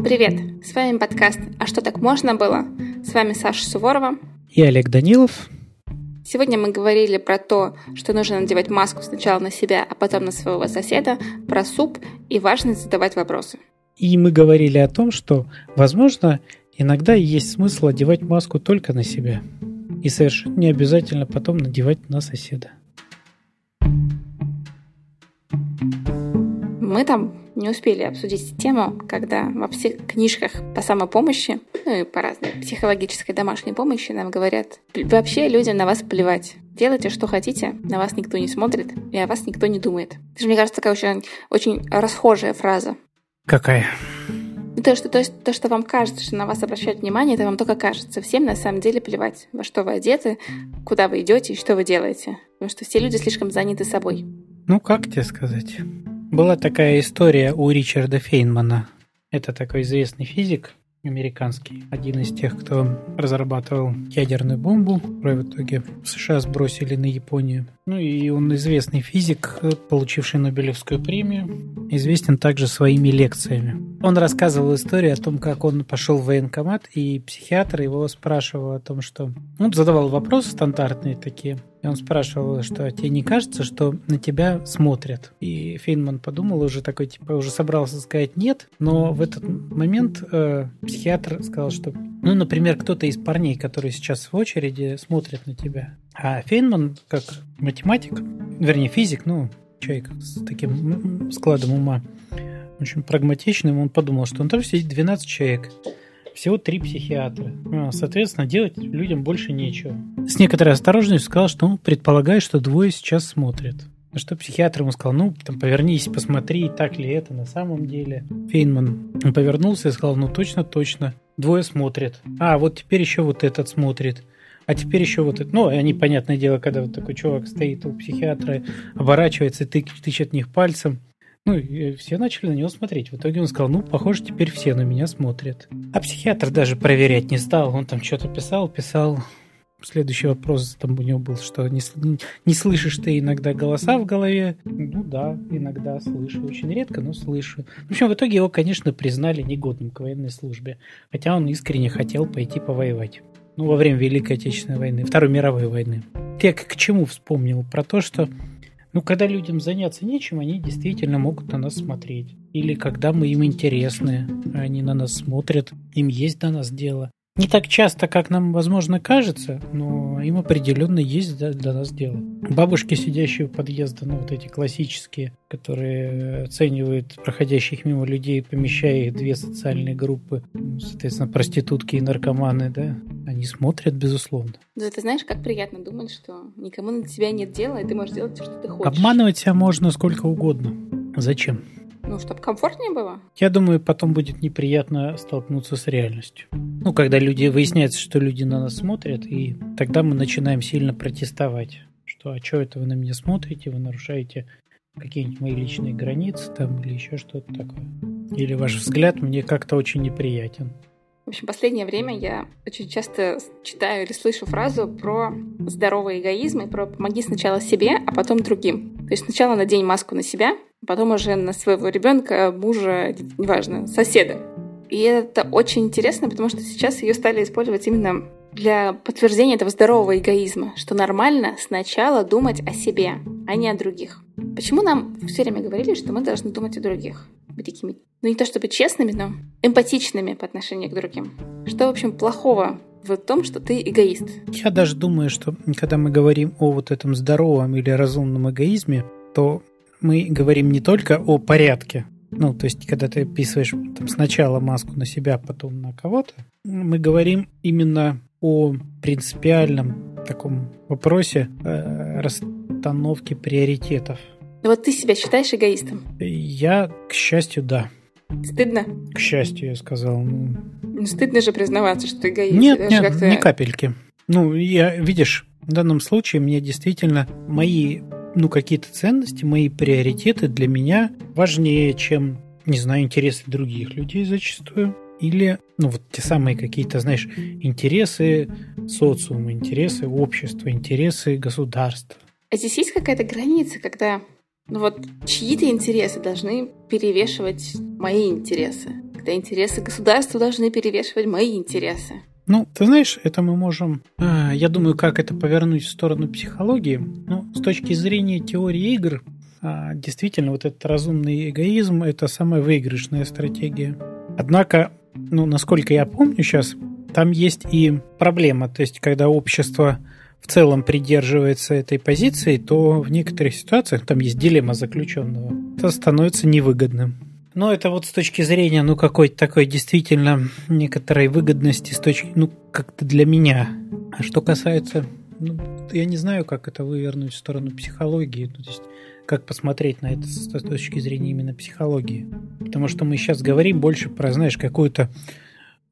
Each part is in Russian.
Привет! С вами подкаст «А что так можно было?». С вами Саша Суворова и Олег Данилов. Сегодня мы говорили про то, что нужно надевать маску сначала на себя, а потом на своего соседа, про суп и важность задавать вопросы. И мы говорили о том, что, возможно, иногда есть смысл одевать маску только на себя и совершенно не обязательно потом надевать на соседа. Мы там не успели обсудить тему, когда во всех книжках по самопомощи, ну и по разной психологической домашней помощи нам говорят: вообще людям на вас плевать, делайте что хотите, на вас никто не смотрит и о вас никто не думает. Это же, мне кажется, такая очень расхожая фраза. Какая? То, что вам кажется, что на вас обращают внимание, это вам только кажется. Всем на самом деле плевать, во что вы одеты, куда вы идете и что вы делаете. Потому что все люди слишком заняты собой. Ну, как тебе сказать? Была такая история у Ричарда Фейнмана. Это такой известный физик американский, один из тех, кто разрабатывал ядерную бомбу, которую в итоге США сбросили на Японию. Ну и он известный физик, получивший Нобелевскую премию, известен также своими лекциями. Он рассказывал историю о том, как он пошел в военкомат, и психиатр его спрашивал о том, что... Он задавал вопросы стандартные такие, и он спрашивал, что тебе не кажется, что на тебя смотрят? И Фейнман подумал уже такой, типа, уже собрался сказать нет, но в этот момент психиатр сказал, что, ну, например, кто-то из парней, которые сейчас в очереди, смотрит на тебя. А Фейнман, как математик, вернее физик, ну, человек с таким складом ума, очень прагматичным, он подумал, что на трое сидит 12 человек, всего 3 психиатра. Соответственно, делать людям больше нечего. С некоторой осторожностью сказал, что он предполагает, что двое сейчас смотрят. На что психиатр ему сказал, ну, там, повернись, посмотри, так ли это на самом деле. Фейнман повернулся и сказал, ну, точно, двое смотрят. А, вот теперь еще вот этот смотрит. А теперь еще вот это. Ну, они, понятное дело, когда вот такой чувак стоит у психиатра, оборачивается и тычет в них пальцем. Ну, и все начали на него смотреть. В итоге он сказал, ну, похоже, теперь все на меня смотрят. А психиатр даже проверять не стал. Он там что-то писал. Следующий вопрос там у него был, что не слышишь ты иногда голоса в голове? Ну да, иногда слышу. Очень редко, но слышу. В общем, в итоге его, конечно, признали негодным к военной службе. Хотя он искренне хотел пойти повоевать. Ну, во время Великой Отечественной войны, Второй мировой войны. Я к чему вспомнил? Про то, что, ну, когда людям заняться нечем, они действительно могут на нас смотреть. Или когда мы им интересны, они на нас смотрят, им есть до нас дело. Не так часто, как нам, возможно, кажется, но им определенно есть для нас дело. Бабушки, сидящие у подъезда, ну, вот эти классические, которые оценивают проходящих мимо людей, помещая их в 2 социальные группы, соответственно, проститутки и наркоманы, да, они смотрят, безусловно. Да, ты знаешь, как приятно думать, что никому на тебя нет дела, и ты можешь делать, что ты хочешь. Обманывать себя можно сколько угодно. Зачем? Ну, чтобы комфортнее было. Я думаю, потом будет неприятно столкнуться с реальностью. Ну, когда люди выясняется, что люди на нас смотрят, и тогда мы начинаем сильно протестовать, что, а что это вы на меня смотрите, вы нарушаете какие-нибудь мои личные границы там или еще что-то такое. Или ваш взгляд мне как-то очень неприятен. В общем, в последнее время я очень часто читаю или слышу фразу про здоровый эгоизм и про «помоги сначала себе, а потом другим». То есть сначала надень маску на себя, потом уже на своего ребенка, мужа, неважно, соседа. И это очень интересно, потому что сейчас ее стали использовать именно для подтверждения этого здорового эгоизма, что нормально сначала думать о себе, а не о других. Почему нам все время говорили, что мы должны думать о других? Быть такими, ну не то чтобы честными, но эмпатичными по отношению к другим. Что, в общем, плохого в том, что ты эгоист? Я даже думаю, что когда мы говорим о вот этом здоровом или разумном эгоизме, то мы говорим не только о порядке. Ну, то есть, когда ты описываешь там, сначала маску на себя, потом на кого-то, мы говорим именно о принципиальном таком вопросе расстановки приоритетов. Но вот ты себя считаешь эгоистом? Я, к счастью, да. Стыдно? К счастью, я сказал. Ну, стыдно же признаваться, что ты эгоист. Нет, как-то... ни капельки. Ну, я, видишь, в данном случае мне действительно мои, ну, какие-то ценности, мои приоритеты для меня важнее, чем, не знаю, интересы других людей зачастую. или, ну, вот те самые какие-то, знаешь, интересы социума, интересы общества, интересы государства. А здесь есть какая-то граница, когда, ну, вот чьи-то интересы должны перевешивать мои интересы, когда интересы государства должны перевешивать мои интересы? Ну, ты знаешь, это мы можем, я думаю, как это повернуть в сторону психологии, но с точки зрения теории игр, действительно, вот этот разумный эгоизм – это самая выигрышная стратегия. Однако, ну, насколько я помню сейчас, там есть и проблема. То есть, когда общество в целом придерживается этой позиции, то в некоторых ситуациях, там есть дилемма заключенного, это становится невыгодным. Но это вот с точки зрения, ну, какой-то такой действительно некоторой выгодности, с точки, ну, как-то для меня. А что касается, ну, я не знаю, как это вывернуть в сторону психологии, то есть как посмотреть на это с точки зрения именно психологии. Потому что мы сейчас говорим больше про, знаешь, какую-то,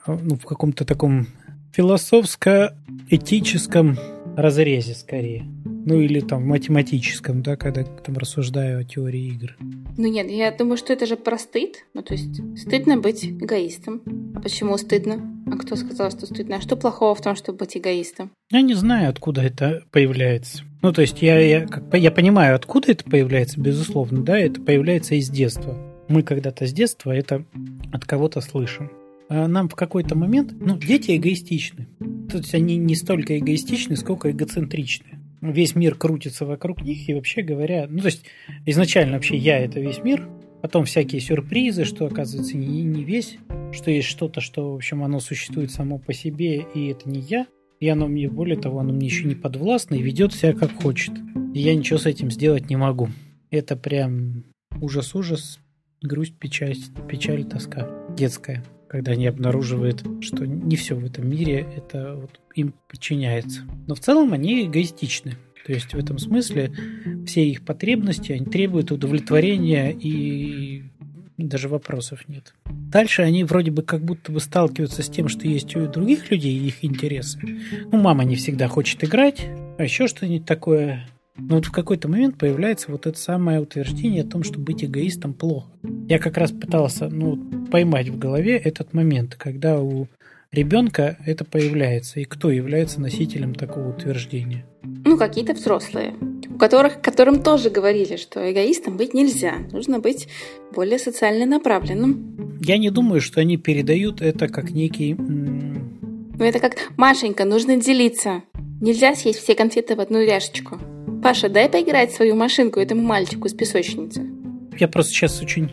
ну, в каком-то таком философско-этическом разрезе скорее. Ну, или там в математическом, да, когда там рассуждаю о теории игр. Ну, нет, я думаю, что это же про стыд. Ну, то есть стыдно быть эгоистом. А почему стыдно? А кто сказал, что стыдно? А что плохого в том, чтобы быть эгоистом? Я не знаю, откуда это появляется. Ну, то есть я понимаю, откуда это появляется, безусловно, да, это появляется из детства. Мы когда-то с детства это от кого-то слышим. А нам в какой-то момент, ну, дети эгоистичны. То есть они не столько эгоистичны, сколько эгоцентричны. Весь мир крутится вокруг них, и вообще говоря, ну, то есть изначально вообще я – это весь мир, потом всякие сюрпризы, что, оказывается, не весь, что есть что-то, что, в общем, оно существует само по себе, и это не я. И оно мне, более того, оно мне еще не подвластно и ведет себя как хочет. И я ничего с этим сделать не могу. Это прям ужас-ужас, грусть, печаль, тоска детская, когда они обнаруживают, что не все в этом мире это вот им подчиняется. Но в целом они эгоистичны. То есть в этом смысле все их потребности, они требуют удовлетворения, и даже вопросов нет. Дальше они вроде бы как будто бы сталкиваются с тем, что есть у других людей их интересы. Ну, мама не всегда хочет играть, а еще что-нибудь такое. Но вот в какой-то момент появляется вот это самое утверждение о том, что быть эгоистом плохо. Я как раз пытался, ну, поймать в голове этот момент, когда у ребенка это появляется, и кто является носителем такого утверждения. Ну, какие-то взрослые, которым тоже говорили, что эгоистом быть нельзя, нужно быть более социально направленным. Я не думаю, что они передают это как некий... Ну, это как, Машенька, нужно делиться. Нельзя съесть все конфеты в одну ряшечку. Паша, дай поиграть свою машинку этому мальчику с песочницы. Я просто сейчас очень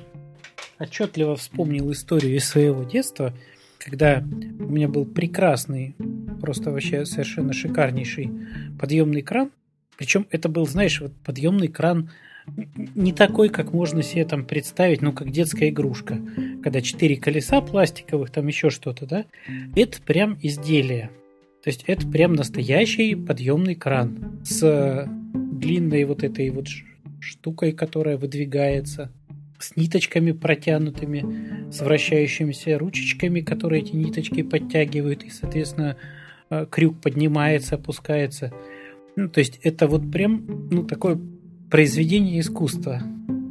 отчетливо вспомнил историю из своего детства, когда у меня был прекрасный, просто вообще совершенно шикарнейший подъемный кран. Причем это был, знаешь, вот подъемный кран не такой, как можно себе там представить, ну, как детская игрушка, когда 4 колеса пластиковых, там еще что-то, да. Это прям изделие. То есть это прям настоящий подъемный кран с длинной вот этой вот штукой, которая выдвигается, с ниточками протянутыми, с вращающимися ручечками, которые эти ниточки подтягивают, и, соответственно, крюк поднимается, опускается. Ну, то есть это вот прям, ну, такое произведение искусства.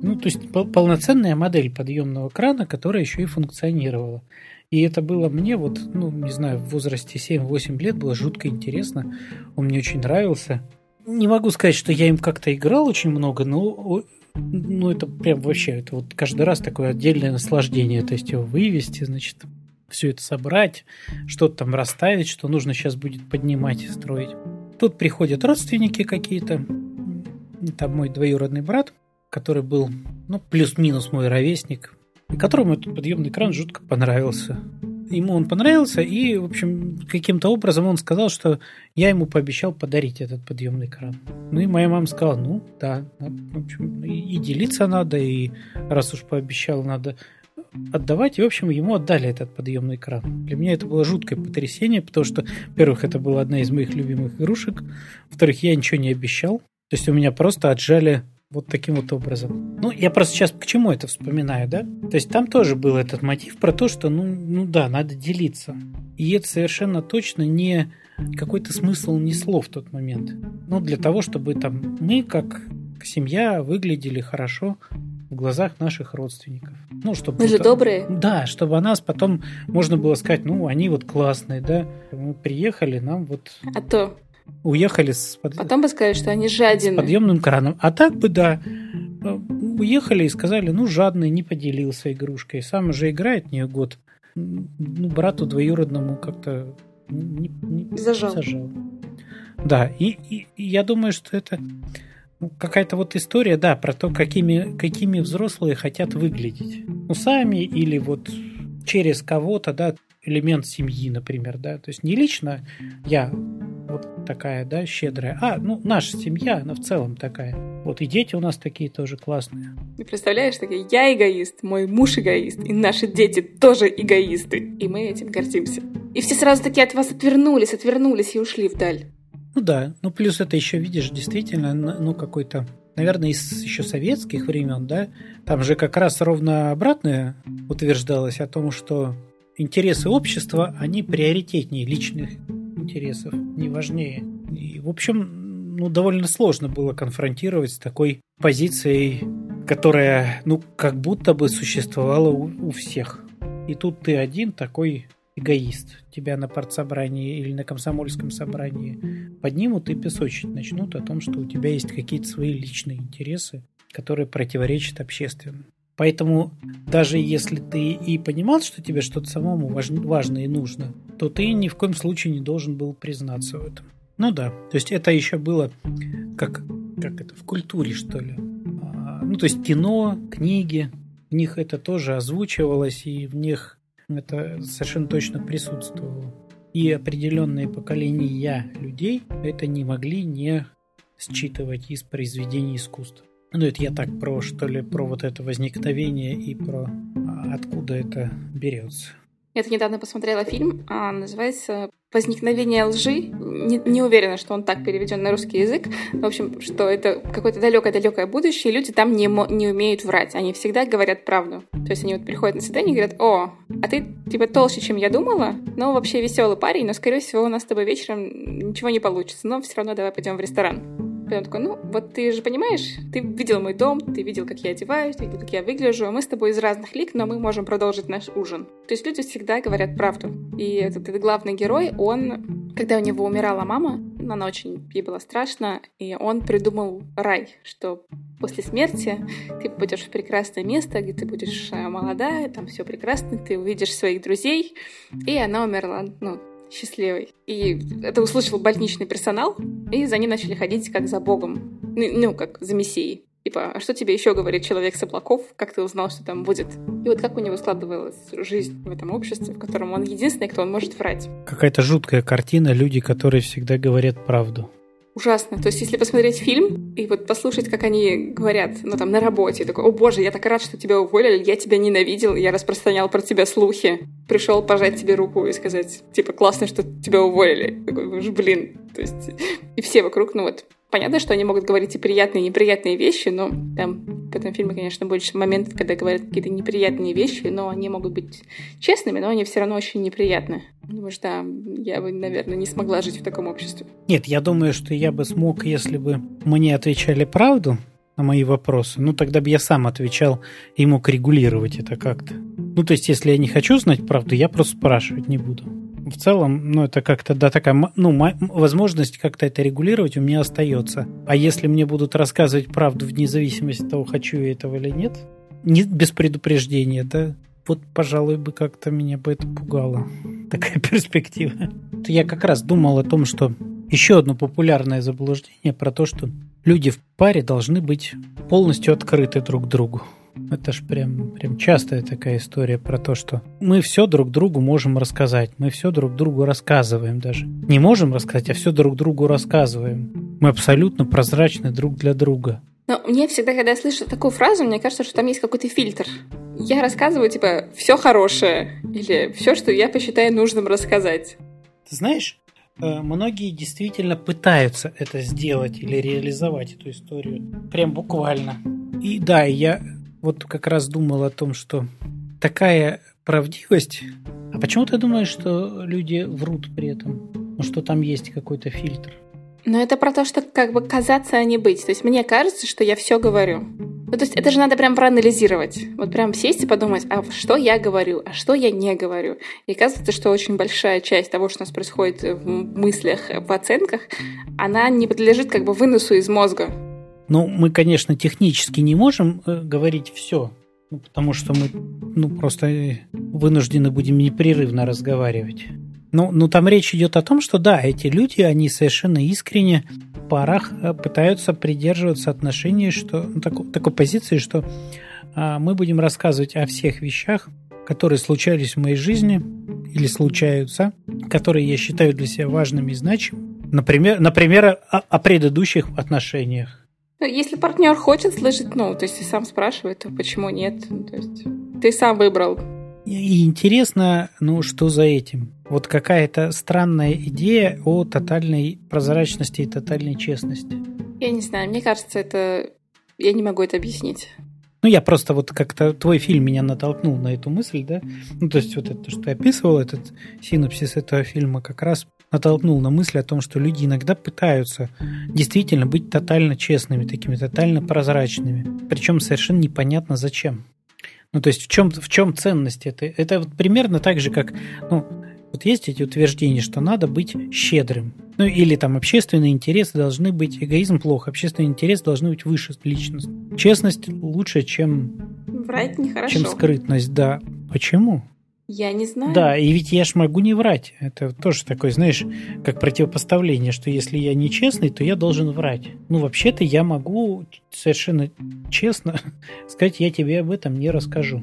Ну, то есть полноценная модель подъемного крана, которая еще и функционировала. И это было мне вот, ну, не знаю, в возрасте 7-8 лет было жутко интересно. Он мне очень нравился. Не могу сказать, что я им как-то играл очень много, но... Ну, это прям вообще, это вот каждый раз такое отдельное наслаждение. То есть его вывести, значит, все это собрать, что-то там расставить, что нужно сейчас будет поднимать и строить. Тут приходят родственники какие-то. Там мой двоюродный брат, который был, ну, плюс-минус мой ровесник, и которому этот подъемный кран жутко понравился. Ему он понравился, и, в общем, каким-то образом он сказал, что я ему пообещал подарить этот подъемный кран. Ну, и моя мама сказала, ну, да, в общем, и делиться надо, и раз уж пообещал, надо отдавать. И, в общем, ему отдали этот подъемный кран. Для меня это было жуткое потрясение, потому что, во-первых, это была одна из моих любимых игрушек, во-вторых, я ничего не обещал, то есть у меня просто отжали вот таким вот образом. Ну, я просто сейчас к чему это вспоминаю, да? То есть там тоже был этот мотив про то, что, ну да, надо делиться. И это совершенно точно не какой-то смысл, не слов в тот момент. Ну, для того, чтобы там мы, как семья, выглядели хорошо в глазах наших родственников. Ну, чтобы мы же добрые. Да, чтобы о нас потом можно было сказать, ну, они вот классные, да. Мы приехали, нам вот... А то... Уехали с... Потом бы сказали, что они жадины. С подъемным краном. А так бы, да, уехали и сказали, ну, жадный, не поделился игрушкой. Сам же играет в нее год. Ну, брату двоюродному как-то... Не зажал. Да, и я думаю, что это... Какая-то вот история, да, про то, какими взрослые хотят выглядеть. Ну, сами или вот через кого-то, да, элемент семьи, например, да. То есть не лично я вот такая, да, щедрая, а, ну, наша семья, она в целом такая. Вот и дети у нас такие тоже классные. Ты представляешь, такие, я эгоист, мой муж эгоист, и наши дети тоже эгоисты. И мы этим гордимся. И все сразу такие от вас отвернулись и ушли вдаль. Ну да, ну плюс это еще, видишь, действительно, ну какой-то, наверное, из еще советских времен, да, там же как раз ровно обратное утверждалось о том, что интересы общества, они приоритетнее личных интересов, не важнее. И, в общем, ну довольно сложно было конфронтировать с такой позицией, которая, ну, как будто бы существовала у всех. И тут ты один такой... эгоист. Тебя на партсобрании или на комсомольском собрании поднимут и песочить начнут о том, что у тебя есть какие-то свои личные интересы, которые противоречат общественным. Поэтому даже если ты и понимал, что тебе что-то самому важно и нужно, то ты ни в коем случае не должен был признаться в этом. Ну да, то есть это еще было как это, в культуре, что ли. Ну то есть кино, книги, в них это тоже озвучивалось, и в них это совершенно точно присутствовало. И определенные поколения людей это не могли не считывать из произведений искусства. Ну, это я так про, что ли, про вот это возникновение и про откуда это берется. Я недавно посмотрела фильм, называется «Возникновение лжи». Не уверена, что он так переведен на русский язык. В общем, что это какое-то далекое-далекое будущее, и люди там не умеют врать. Они всегда говорят правду. То есть они вот приходят на свидание и говорят, о, а ты типа толще, чем я думала, но вообще веселый парень, но, скорее всего, у нас с тобой вечером ничего не получится, но все равно давай пойдем в ресторан. Потом такой, ну, вот ты же понимаешь, ты видел мой дом, ты видел, как я одеваюсь, ты видел, как я выгляжу, а мы с тобой из разных лик, но мы можем продолжить наш ужин. То есть люди всегда говорят правду. И этот главный герой, он, когда у него умирала мама, она очень, ей было страшно, и он придумал рай, что после смерти ты пойдешь в прекрасное место, где ты будешь молодая, там все прекрасно, ты увидишь своих друзей, и она умерла, ну, счастливой. И это услышал больничный персонал, и за ней начали ходить как за богом. Ну, как за мессией. Типа, а что тебе еще говорит человек с облаков? Как ты узнал, что там будет? И вот как у него складывалась жизнь в этом обществе, в котором он единственный, кто он может врать. Какая-то жуткая картина, люди, которые всегда говорят правду. Ужасно. То есть, если посмотреть фильм и вот послушать, как они говорят, ну, там, на работе, такой, о, боже, я так рад, что тебя уволили, я тебя ненавидел, я распространял про тебя слухи. Пришел пожать тебе руку и сказать, типа, классно, что тебя уволили. Такой, уж, блин. То есть, и все вокруг, ну, вот, понятно, что они могут говорить и приятные, и неприятные вещи, но там в этом фильме, конечно, больше моментов, когда говорят какие-то неприятные вещи, но они могут быть честными, но они все равно очень неприятны. Потому что я бы, наверное, не смогла жить в таком обществе. Нет, я думаю, что я бы смог, если бы мне отвечали правду на мои вопросы, ну тогда бы я сам отвечал и мог регулировать это как-то. Ну то есть, если я не хочу знать правду, я просто спрашивать не буду. В целом, ну это как-то, да, такая, ну, возможность как-то это регулировать у меня остается. А если мне будут рассказывать правду вне зависимости от того, хочу я этого или нет, без предупреждения, да, вот, пожалуй, бы как-то меня бы это пугало. Такая перспектива. Я как раз думал о том, что еще одно популярное заблуждение про то, что люди в паре должны быть полностью открыты друг другу. Это ж прям частая такая история про то, что мы все друг другу можем рассказать, мы все друг другу рассказываем даже. Не можем рассказать, а все друг другу рассказываем. Мы абсолютно прозрачны друг для друга. Но мне всегда, когда я слышу такую фразу, мне кажется, что там есть какой-то фильтр. Я рассказываю, типа, все хорошее или все, что я посчитаю нужным рассказать. Ты знаешь, многие действительно пытаются это сделать или реализовать эту историю. Прям буквально. И да, я... Вот как раз думал о том, что такая правдивость... А почему ты думаешь, что люди врут при этом? Ну, что там есть какой-то фильтр? Ну, это про то, что как бы казаться, а не быть. То есть мне кажется, что я все говорю. Ну, то есть это же надо прям проанализировать. Вот прям сесть и подумать, а что я говорю, а что я не говорю. И оказывается, что очень большая часть того, что у нас происходит в мыслях, в оценках, она не подлежит как бы выносу из мозга. Ну, мы, конечно, технически не можем говорить все, потому что мы просто вынуждены будем непрерывно разговаривать. Но там речь идет о том, что да, эти люди, они совершенно искренне в парах пытаются придерживаться отношений, что, такой позиции, что мы будем рассказывать о всех вещах, которые случались в моей жизни или случаются, которые я считаю для себя важными и значимыми. Например, о предыдущих отношениях. Если партнер хочет слышать, то есть и сам спрашивает, то почему нет? То есть ты сам выбрал. И интересно, что за этим? Вот какая-то странная идея о тотальной прозрачности и тотальной честности. Я не знаю, мне кажется, это... Я не могу это объяснить. Я просто вот как-то... Твой фильм меня натолкнул на эту мысль, да? То есть вот это, что ты описывал, этот синопсис этого фильма как раз натолкнул на мысль о том, что люди иногда пытаются действительно быть тотально честными, такими тотально прозрачными. Причем совершенно непонятно зачем. То есть в чем ценность это? Это вот примерно так же, как... Вот есть эти утверждения, что надо быть щедрым. Или там общественные интересы должны быть... Эгоизм плохо, общественные интересы должны быть выше личности. Честность лучше, чем... Врать нехорошо. Чем скрытность, да. Почему? Я не знаю. Да, и ведь я ж могу не врать. Это тоже такое, знаешь, как противопоставление, что если я нечестный, то я должен врать. Вообще-то я могу совершенно честно сказать, я тебе об этом не расскажу.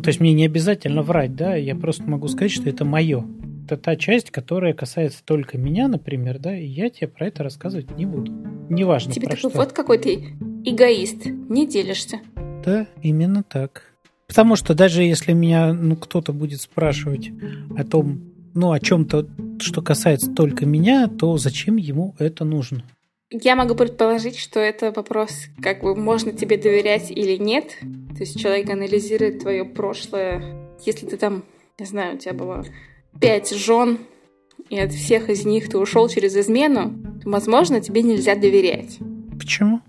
То есть мне не обязательно врать, да, я просто могу сказать, что это мое. Это та часть, которая касается только меня, например, да, и я тебе про это рассказывать не буду. Неважно про что. Тебе такой, вот какой ты эгоист, не делишься. Да, именно так. Потому что даже если меня кто-то будет спрашивать о том, о чем-то, что касается только меня, то зачем ему это нужно? Я могу предположить, что это вопрос, как бы, можно тебе доверять или нет. То есть человек анализирует твое прошлое. Если ты там, не знаю, у тебя было 5 жен, и от всех из них ты ушел через измену, то, возможно, тебе нельзя доверять. Почему?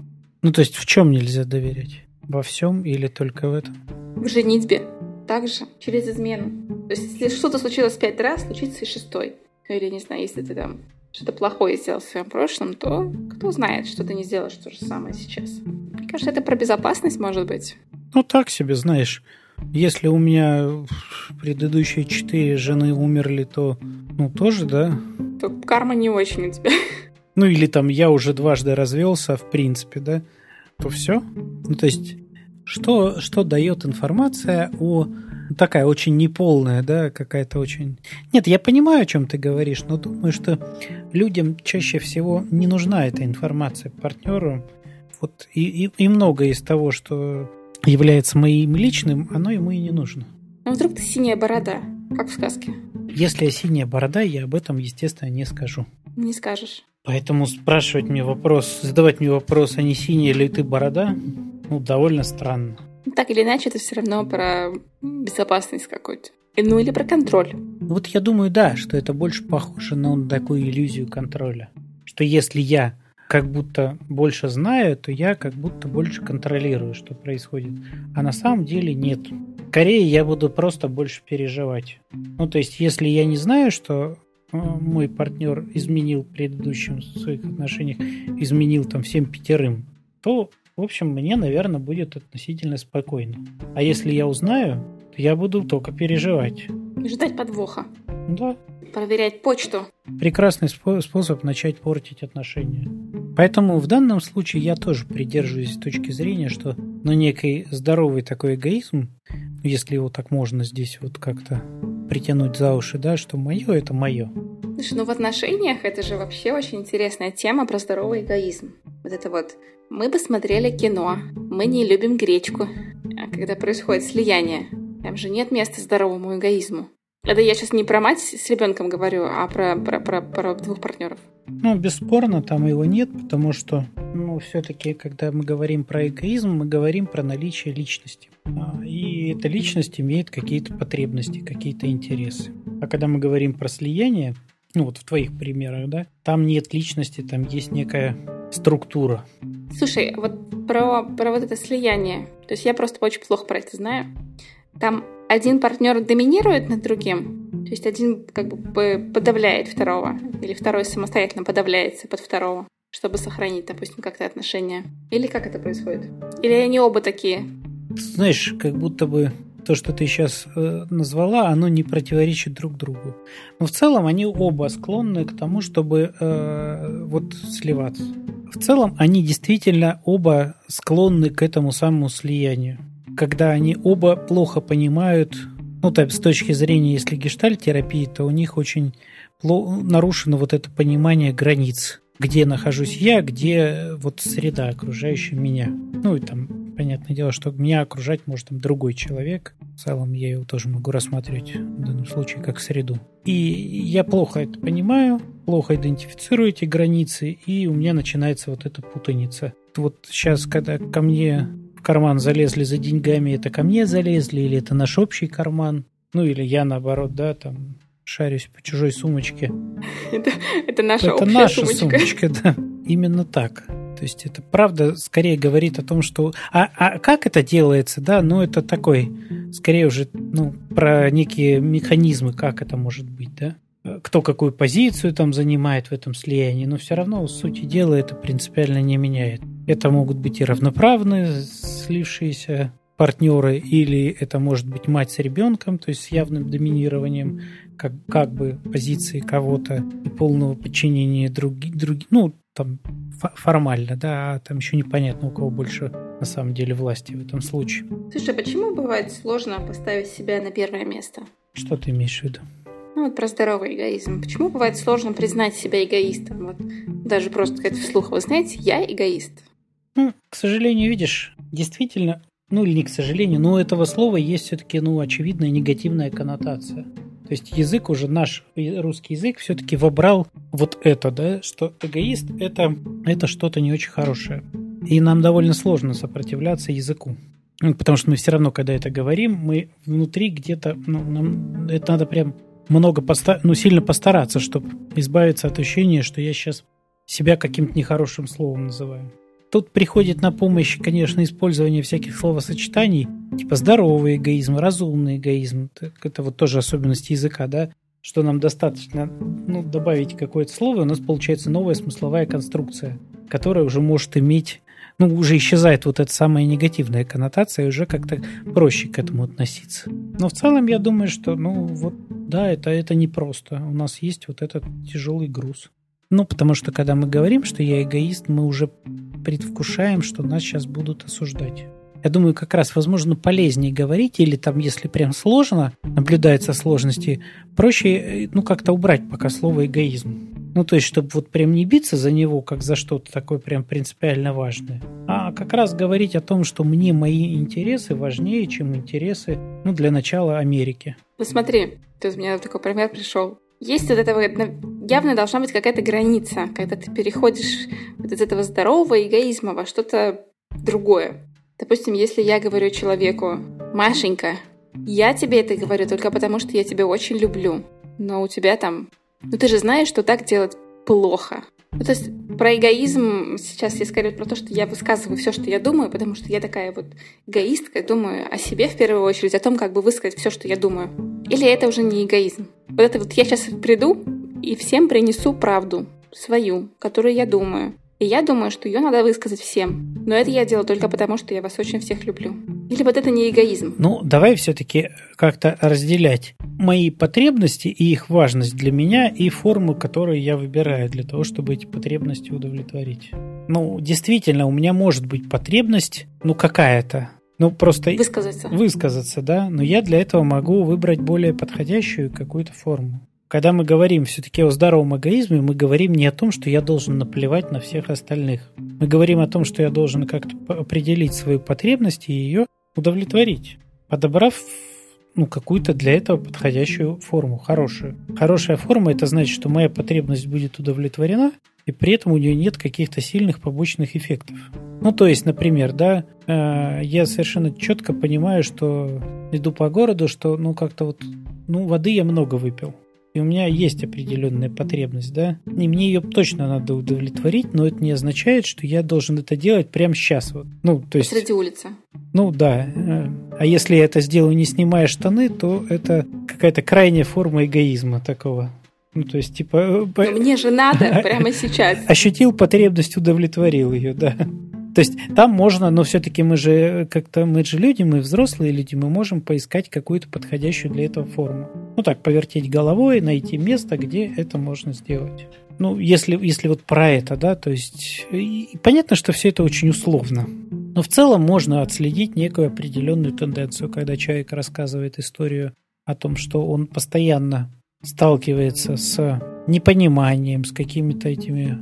То есть в чем нельзя доверять? Во всем или только в этом? В женитьбе. Также через измену. То есть, если что-то случилось 5 раз, случится и 6-й. Или, не знаю, если ты там что-то плохое сделал в своем прошлом, то кто знает, что ты не сделаешь то же самое сейчас. Мне кажется, это про безопасность, может быть. Так себе, знаешь. Если у меня предыдущие 4 жены умерли, то, тоже, да? То карма не очень у тебя. Или там я уже 2 развелся, в принципе, да? То все. То есть... Что дает информация о... Такая очень неполная, да, какая-то очень... Нет, я понимаю, о чем ты говоришь, но думаю, что людям чаще всего не нужна эта информация, партнеру. Вот и многое из того, что является моим личным, оно ему и не нужно. Вдруг ты синяя борода, как в сказке? Если я синяя борода, я об этом, естественно, не скажу. Не скажешь. Поэтому задавать мне вопрос, а не синяя ли ты борода... довольно странно. Так или иначе, это все равно про безопасность какую-то. Или про контроль. Вот я думаю, да, что это больше похоже на такую иллюзию контроля. Что если я как будто больше знаю, то я как будто больше контролирую, что происходит. А на самом деле нет. Скорее, я буду просто больше переживать. То есть, если я не знаю, что мой партнер изменил в предыдущем своих отношениях, изменил там всем 5, то... В общем, мне, наверное, будет относительно спокойно. А если я узнаю, то я буду только переживать. Ждать подвоха. Да. Проверять почту. Прекрасный способ начать портить отношения. Поэтому в данном случае я тоже придерживаюсь точки зрения, что некий здоровый такой эгоизм, если его так можно здесь вот как-то притянуть за уши, да, что мое – это мое. Слушай, в отношениях это же вообще очень интересная тема про здоровый эгоизм. Вот это вот «мы посмотрели кино», «мы не любим гречку». А когда происходит слияние, там же нет места здоровому эгоизму. Это я сейчас не про мать с ребенком говорю, а про 2 партнеров. Бесспорно, там его нет, потому что, все-таки, когда мы говорим про эгоизм, мы говорим про наличие личности. И эта личность имеет какие-то потребности, какие-то интересы. А когда мы говорим про слияние, в твоих примерах, да, там нет личности, там есть некая структура. Слушай, вот про вот это слияние. То есть я просто очень плохо про это знаю. Там один партнер доминирует над другим, то есть один как бы подавляет второго, или второй самостоятельно подавляется под второго, чтобы сохранить, допустим, как-то отношения. Или как это происходит? Или они оба такие? Знаешь, как будто бы то, что ты сейчас назвала, оно не противоречит друг другу. Но в целом они оба склонны к тому, чтобы вот сливаться. В целом они действительно оба склонны к этому самому слиянию, когда они оба плохо понимают, ну, так, с точки зрения, если гештальт-терапии, то у них очень нарушено вот это понимание границ, где нахожусь я, где вот среда, окружающая меня. Ну, и там, понятное дело, что меня окружать может там другой человек. В целом я его тоже могу рассматривать в данном случае как среду. И я плохо это понимаю, плохо идентифицирую эти границы, и у меня начинается вот эта путаница. Вот сейчас, когда ко мне... в карман залезли за деньгами, это ко мне залезли, или это наш общий карман. Ну, или я, наоборот, да, там, шарюсь по чужой сумочке. Это наша общая сумочка. Это наша сумочка, да. Именно так. То есть это правда скорее говорит о том, что... А как это делается, да? Ну, это такой, скорее уже, ну, про некие механизмы, как это может быть, да? Кто какую позицию там занимает в этом слиянии, но все равно, в сути дела, это принципиально не меняет. Это могут быть и равноправные слившиеся партнеры, или это может быть мать с ребенком, то есть с явным доминированием как бы позиции кого-то и полного подчинения другим, ну, там формально, да, а там еще непонятно, у кого больше на самом деле власти в этом случае. Слушай, а почему бывает сложно поставить себя на первое место? Что ты имеешь в виду? Ну, вот про здоровый эгоизм. Почему бывает сложно признать себя эгоистом? Вот, даже просто сказать вслух, вы знаете, я эгоист. Ну, к сожалению, видишь, действительно, ну или не к сожалению, но у этого слова есть все-таки, ну, очевидная негативная коннотация. То есть язык уже, наш русский язык все-таки вобрал вот это, да, что эгоист – это что-то не очень хорошее. И нам довольно сложно сопротивляться языку. Потому что мы все равно, когда это говорим, мы внутри где-то, ну, нам это надо прям... сильно постараться, чтобы избавиться от ощущения, что я сейчас себя каким-то нехорошим словом называю. Тут приходит на помощь, конечно, использование всяких словосочетаний, типа здоровый эгоизм, разумный эгоизм. Это вот тоже особенность языка, да, что нам достаточно, ну, добавить какое-то слово, у нас получается новая смысловая конструкция, которая уже может иметь, ну, уже исчезает вот эта самая негативная коннотация, и уже как-то проще к этому относиться. Но в целом я думаю, что, ну, вот, да, это непросто. У нас есть вот этот тяжелый груз. Ну, потому что, когда мы говорим, что я эгоист, мы уже предвкушаем, что нас сейчас будут осуждать. Я думаю, как раз, возможно, полезнее говорить, или там, если прям сложно, наблюдаются сложности, проще, ну, как-то убрать пока слово «эгоизм». Ну, то есть, чтобы вот прям не биться за него, как за что-то такое прям принципиально важное, а как раз говорить о том, что мне мои интересы важнее, чем интересы, ну, для начала Америки. Ну, смотри, тут у меня такой пример пришел. Есть вот этого, явно должна быть какая-то граница, когда ты переходишь вот из этого здорового эгоизма во что-то другое. Допустим, если я говорю человеку: «Машенька, я тебе это говорю только потому, что я тебя очень люблю, но у тебя там... Но ты же знаешь, что так делать плохо». Ну, то есть про эгоизм сейчас я скорее про то, что я высказываю все, что я думаю, потому что я такая вот эгоистка, думаю о себе в первую очередь, о том, как бы высказать все, что я думаю. Или это уже не эгоизм? Вот это вот я сейчас приду и всем принесу правду свою, которую я думаю. И я думаю, что ее надо высказать всем. Но это я делаю только потому, что я вас очень всех люблю. Или вот это не эгоизм? Ну, давай все-таки как-то разделять мои потребности и их важность для меня и формы, которые я выбираю для того, чтобы эти потребности удовлетворить. Ну, действительно, у меня может быть потребность, ну, какая-то. Ну, просто... Высказаться, да. Но я для этого могу выбрать более подходящую какую-то форму. Когда мы говорим все-таки о здоровом эгоизме, мы говорим не о том, что я должен наплевать на всех остальных. Мы говорим о том, что я должен как-то определить свою потребность и ее удовлетворить, подобрав, ну, какую-то для этого подходящую форму, хорошую. Хорошая форма – это значит, что моя потребность будет удовлетворена, и при этом у нее нет каких-то сильных побочных эффектов. Ну, то есть, например, да, я совершенно четко понимаю, что иду по городу, что, ну, как-то вот, ну, воды я много выпил. И у меня есть определенная потребность, да? И мне ее точно надо удовлетворить, но это не означает, что я должен это делать прямо сейчас. Вот. Ну, то есть... Посреди улицы. Ну, да. А если я это сделаю, не снимая штаны, то это какая-то крайняя форма эгоизма такого. Ну, то есть, типа... Но мне же надо прямо сейчас. Ощутил потребность, удовлетворил ее, да. То есть там можно, но все-таки мы же как-то, мы же люди, мы взрослые люди, мы можем поискать какую-то подходящую для этого форму. Ну так, повертеть головой, найти место, где это можно сделать. Ну, если вот про это, да, то есть понятно, что все это очень условно. Но в целом можно отследить некую определенную тенденцию, когда человек рассказывает историю о том, что он постоянно сталкивается с непониманием, с какими-то этими...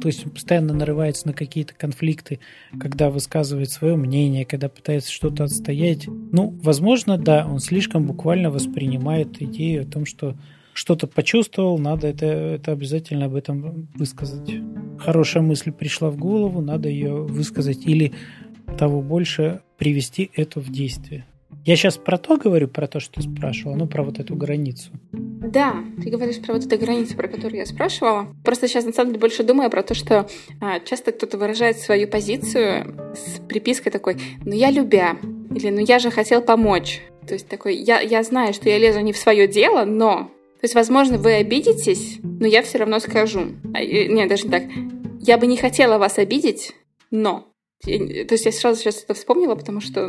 То есть он постоянно нарывается на какие-то конфликты, когда высказывает свое мнение, когда пытается что-то отстоять. Ну, возможно, да, он слишком буквально воспринимает идею о том, что что-то почувствовал, надо это обязательно об этом высказать. Хорошая мысль пришла в голову, надо ее высказать или того больше привести это в действие. Я сейчас про то говорю, про то, что ты спрашивала, ну, про вот эту границу. Да, ты говоришь про вот эту границу, про которую я спрашивала. Просто сейчас, на самом деле, больше думаю про то, что часто кто-то выражает свою позицию с припиской такой «ну, я любя» или «ну, я же хотел помочь». То есть такой «я знаю, что я лезу не в свое дело, но…» То есть, возможно, вы обидитесь, но я все равно скажу. Нет, даже не так. «Я бы не хотела вас обидеть, но…» То есть я сразу сейчас это вспомнила, потому что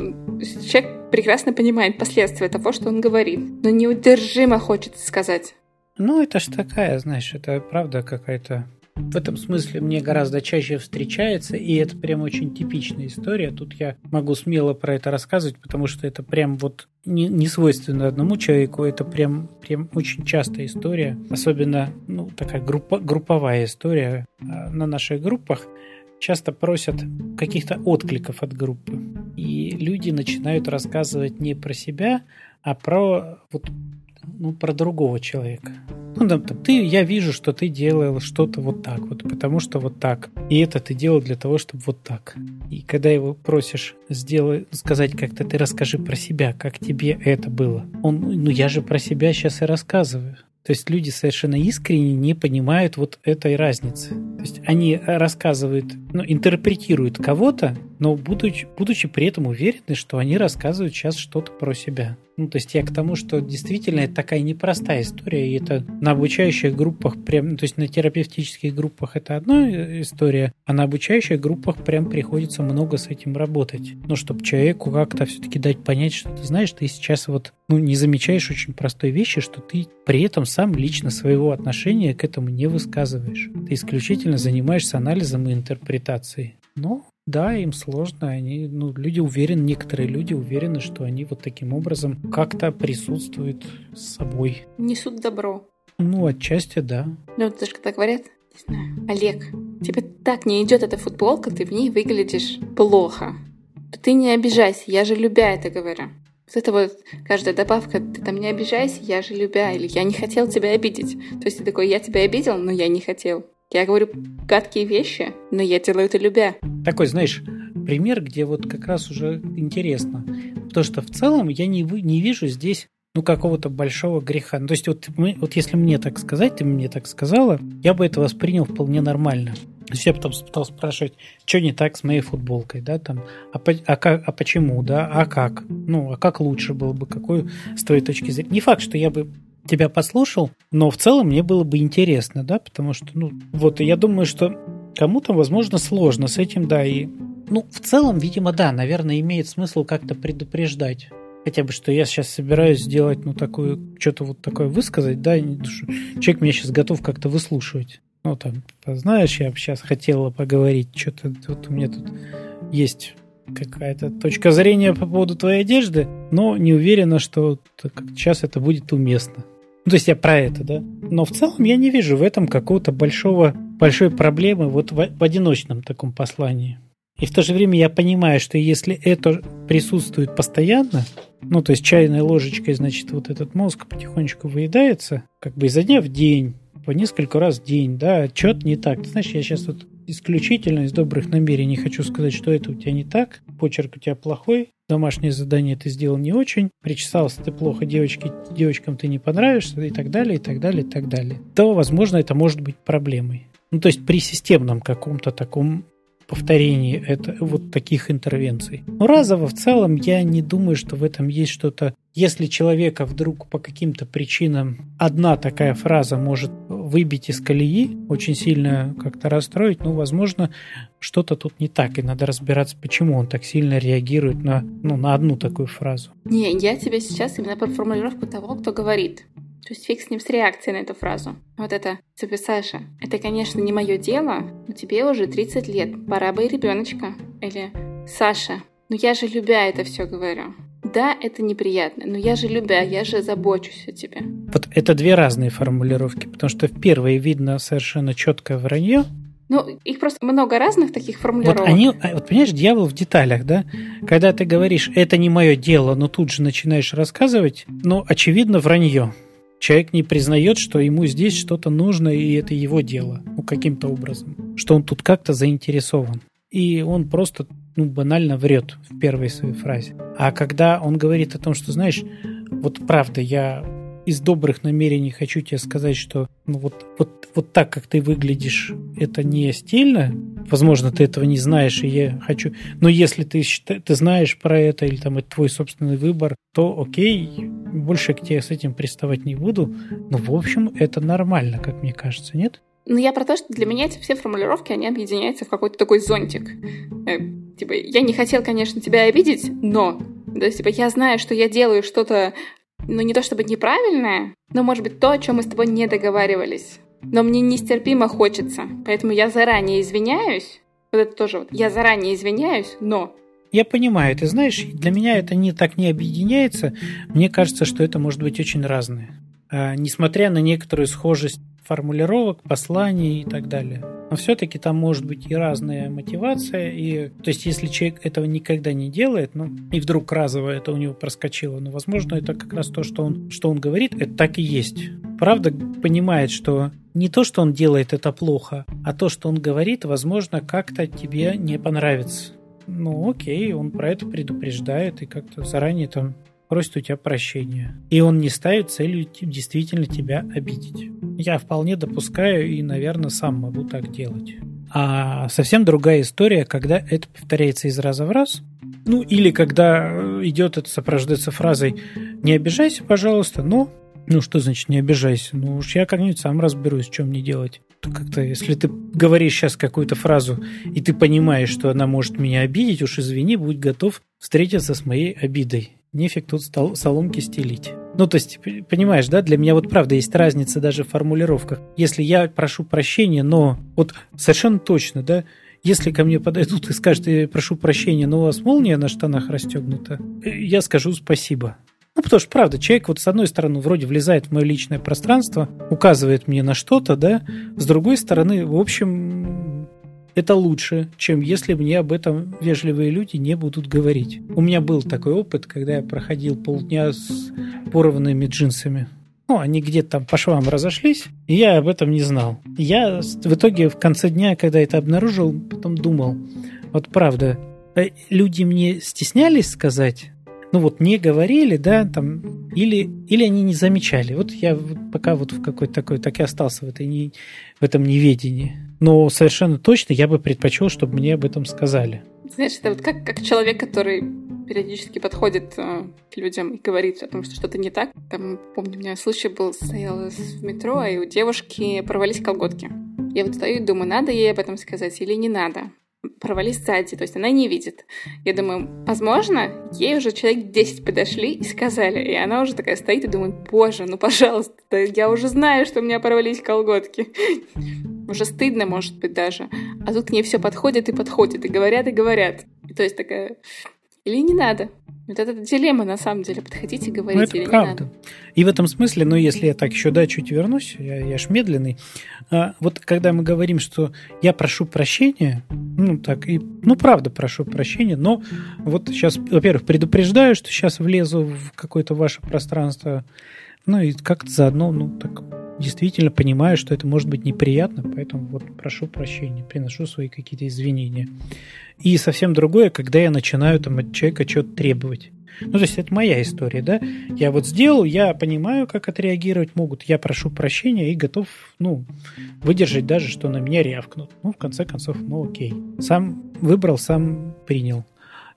человек прекрасно понимает последствия того, что он говорит, но неудержимо хочется сказать. Ну, это ж такая, знаешь, это правда какая-то... В этом смысле мне гораздо чаще встречается, и это прям очень типичная история. Тут я могу смело про это рассказывать, потому что это прям вот не свойственно одному человеку, это прям очень частая история, особенно ну, такая групповая история на наших группах. Часто просят каких-то откликов от группы. И люди начинают рассказывать не про себя, а про, вот, ну, про другого человека. Ну, там, я вижу, что ты делал что-то вот так, вот, потому что вот так. И это ты делал для того, чтобы вот так. И когда его просишь сказать как-то, ты расскажи про себя, как тебе это было. Он, ну я же про себя сейчас и рассказываю. То есть люди совершенно искренне не понимают вот этой разницы. То есть они рассказывают, ну, интерпретируют кого-то, но будучи при этом уверены, что они рассказывают сейчас что-то про себя. Ну, то есть я к тому, что действительно это такая непростая история, и это на обучающих группах прям, то есть на терапевтических группах это одна история, а на обучающих группах прям приходится много с этим работать. Ну, чтобы человеку как-то все-таки дать понять, что ты знаешь, ты сейчас вот, ну, не замечаешь очень простой вещи, что ты при этом сам лично своего отношения к этому не высказываешь. Ты исключительно занимаешься анализом и интерпретацией. Но... Да, им сложно, они, ну, люди уверены, некоторые люди уверены, что они вот таким образом как-то присутствуют с собой. Несут добро. Ну, отчасти, да. Ну, даже когда говорят, не знаю, Олег, тебе так не идет эта футболка, ты в ней выглядишь плохо. Ты не обижайся, я же любя это говорю. Вот это вот каждая добавка, ты там не обижайся, я же любя, или я не хотел тебя обидеть. То есть ты такой, я тебя обидел, но я не хотел. Я говорю гадкие вещи, но я делаю это любя. Такой, знаешь, пример, где вот как раз уже интересно. Потому что в целом я не вижу здесь, ну, какого-то большого греха. Ну, то есть вот если мне так сказать, ты мне так сказала, я бы это воспринял вполне нормально. То есть я потом стал спрашивать, что не так с моей футболкой, да, там, а почему, да, а как? Ну, а как лучше было бы, какой с твоей точки зрения? Не факт, что я бы... тебя послушал, но в целом мне было бы интересно, да, потому что, ну, вот, я думаю, что кому-то, возможно, сложно с этим, да, и, ну, в целом, видимо, да, наверное, имеет смысл как-то предупреждать, хотя бы, что я сейчас собираюсь сделать, ну, такую, что-то вот такое высказать, да, человек меня сейчас готов как-то выслушивать, ну, там, знаешь, я сейчас хотела поговорить, что-то вот у меня тут есть... какая-то точка зрения по поводу твоей одежды, но не уверена, что сейчас это будет уместно. Ну, то есть я про это, да? Но в целом я не вижу в этом какого-то большой проблемы вот в одиночном таком послании. И в то же время я понимаю, что если это присутствует постоянно, ну, то есть чайной ложечкой, значит, вот этот мозг потихонечку выедается, как бы изо дня в день, по несколько раз в день, да, что-то не так. Ты знаешь, я сейчас вот исключительно из добрых намерений хочу сказать, что это у тебя не так, почерк у тебя плохой, домашнее задание ты сделал не очень, причесался ты плохо, девочкам ты не понравишься, и так далее, и так далее, и так далее, то, возможно, это может быть проблемой. Ну, то есть при системном каком-то таком повторении вот таких интервенций. Но разово в целом я не думаю, что в этом есть что-то. Если человека вдруг по каким-то причинам одна такая фраза может выбить из колеи, очень сильно как-то расстроить, ну, возможно, что-то тут не так, и надо разбираться, почему он так сильно реагирует на одну такую фразу. Не, я тебя сейчас именно про формулировку того, кто говорит. То есть фиг с ним с реакцией на эту фразу. Вот это «Тебе, Саша, это, конечно, не мое дело, но тебе уже 30 лет, пора бы и ребеночка». Или «Саша, ну я же любя это все говорю». Да, это неприятно, но я же любя, я же забочусь о тебе. Вот это две разные формулировки, потому что в первой видно совершенно четкое вранье. Ну, их просто много разных таких формулировок. Вот понимаешь, дьявол в деталях, да? Когда ты говоришь «это не мое дело», но тут же начинаешь рассказывать, очевидно, вранье. Человек не признает, что ему здесь что-то нужно, и это его дело, каким-то образом, что он тут как-то заинтересован. И он просто, банально врет в первой своей фразе. А когда он говорит о том, что, знаешь, вот правда, я из добрых намерений хочу тебе сказать, что вот так, как ты выглядишь, это не стильно. Возможно, ты этого не знаешь, и я хочу... Но если ты знаешь про это, или там это твой собственный выбор, то окей, больше к тебе с этим приставать не буду. Но, в общем, это нормально, как мне кажется, нет? Ну, я про то, что для меня эти все формулировки, они объединяются в какой-то такой зонтик. Типа, я не хотел, конечно, тебя обидеть, но... То есть, типа, я знаю, что я делаю что-то... не то чтобы неправильное, но, может быть, то, о чем мы с тобой не договаривались. Но мне нестерпимо хочется, поэтому я заранее извиняюсь. Вот это тоже я заранее извиняюсь, но... Я понимаю, ты знаешь, для меня это не объединяется. Мне кажется, что это может быть очень разное. Несмотря на некоторую схожесть формулировок, посланий и так далее. Но все-таки там может быть и разная мотивация. То есть, если человек этого никогда не делает, и вдруг разово это у него проскочило, возможно, это как раз то, что он говорит, это так и есть. Правда, понимает, что не то, что он делает, это плохо, а то, что он говорит, возможно, как-то тебе не понравится. Окей, он про это предупреждает и как-то заранее там просит у тебя прощения. И он не ставит целью действительно тебя обидеть. Я вполне допускаю и, наверное, сам могу так делать. А совсем другая история, когда это повторяется из раза в раз. Или когда идет это, сопровождается фразой «не обижайся, пожалуйста», но... Что значит «не обижайся»? Уж я как-нибудь сам разберусь, что мне делать. Как-то, если ты говоришь сейчас какую-то фразу, и ты понимаешь, что она может меня обидеть, уж извини, будь готов встретиться с моей обидой. Нефиг тут соломки стелить. То есть, понимаешь, да, для меня правда есть разница даже в формулировках. Если я прошу прощения, но совершенно точно, да, если ко мне подойдут и скажут, я прошу прощения, но у вас молния на штанах расстегнута, я скажу спасибо. Потому что, правда, человек с одной стороны вроде влезает в мое личное пространство, указывает мне на что-то, да, с другой стороны, в общем... Это лучше, чем если мне об этом вежливые люди не будут говорить. У меня был такой опыт, когда я проходил полдня с порванными джинсами. Они где-то там по швам разошлись, и я об этом не знал. Я в итоге в конце дня, когда это обнаружил, потом думал, правда, люди мне стеснялись сказать, не говорили, да, там, или они не замечали. Я пока в какой-то такой, так и остался в этом неведении. Но совершенно точно я бы предпочел, чтобы мне об этом сказали. Знаешь, это как человек, который периодически подходит к людям и говорит о том, что что-то не так. Там, помню, у меня случай был, стояла в метро, и у девушки порвались колготки. Я стою и думаю, надо ей об этом сказать или не надо. Порвались сзади, то есть она не видит. Я думаю, возможно, ей уже человек 10 подошли и сказали, и она уже такая стоит и думает, боже, пожалуйста, я уже знаю, что у меня порвались колготки. Уже стыдно, может быть, даже. А тут к ней все подходит, и говорят, и говорят. То есть такая, или не надо. Это дилемма, на самом деле, подходить и говорить или не надо. И в этом смысле, если я так еще, да, чуть вернусь, я ж медленный, когда мы говорим, что я прошу прощения, правда прошу прощения, но сейчас, во-первых, предупреждаю, что сейчас влезу в какое-то ваше пространство, и как-то заодно, так действительно понимаю, что это может быть неприятно, поэтому вот прошу прощения, приношу свои какие-то извинения. И совсем другое, когда я начинаю там от человека что-то требовать. Ну, то есть это моя история, да? Я вот сделал, я понимаю, как отреагировать могут, я прошу прощения и готов, ну, выдержать даже, что на меня рявкнут. Ну, в конце концов, ну, окей. Сам выбрал, сам принял.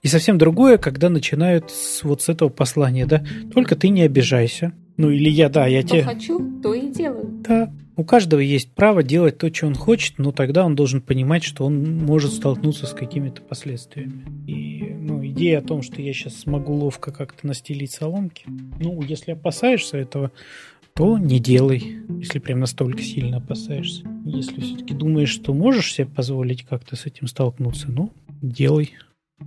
И совсем другое, когда начинают вот с этого послания, да? Только ты не обижайся. Ну, или я, да, я тебе... Что хочу, то и делаю. Да. У каждого есть право делать то, что он хочет, но тогда он должен понимать, что он может столкнуться с какими-то последствиями. И, ну, идея о том, что я сейчас смогу ловко как-то настелить соломки, ну, если опасаешься этого, то не делай, если прям настолько сильно опасаешься. Если все-таки думаешь, что можешь себе позволить как-то с этим столкнуться, ну, делай.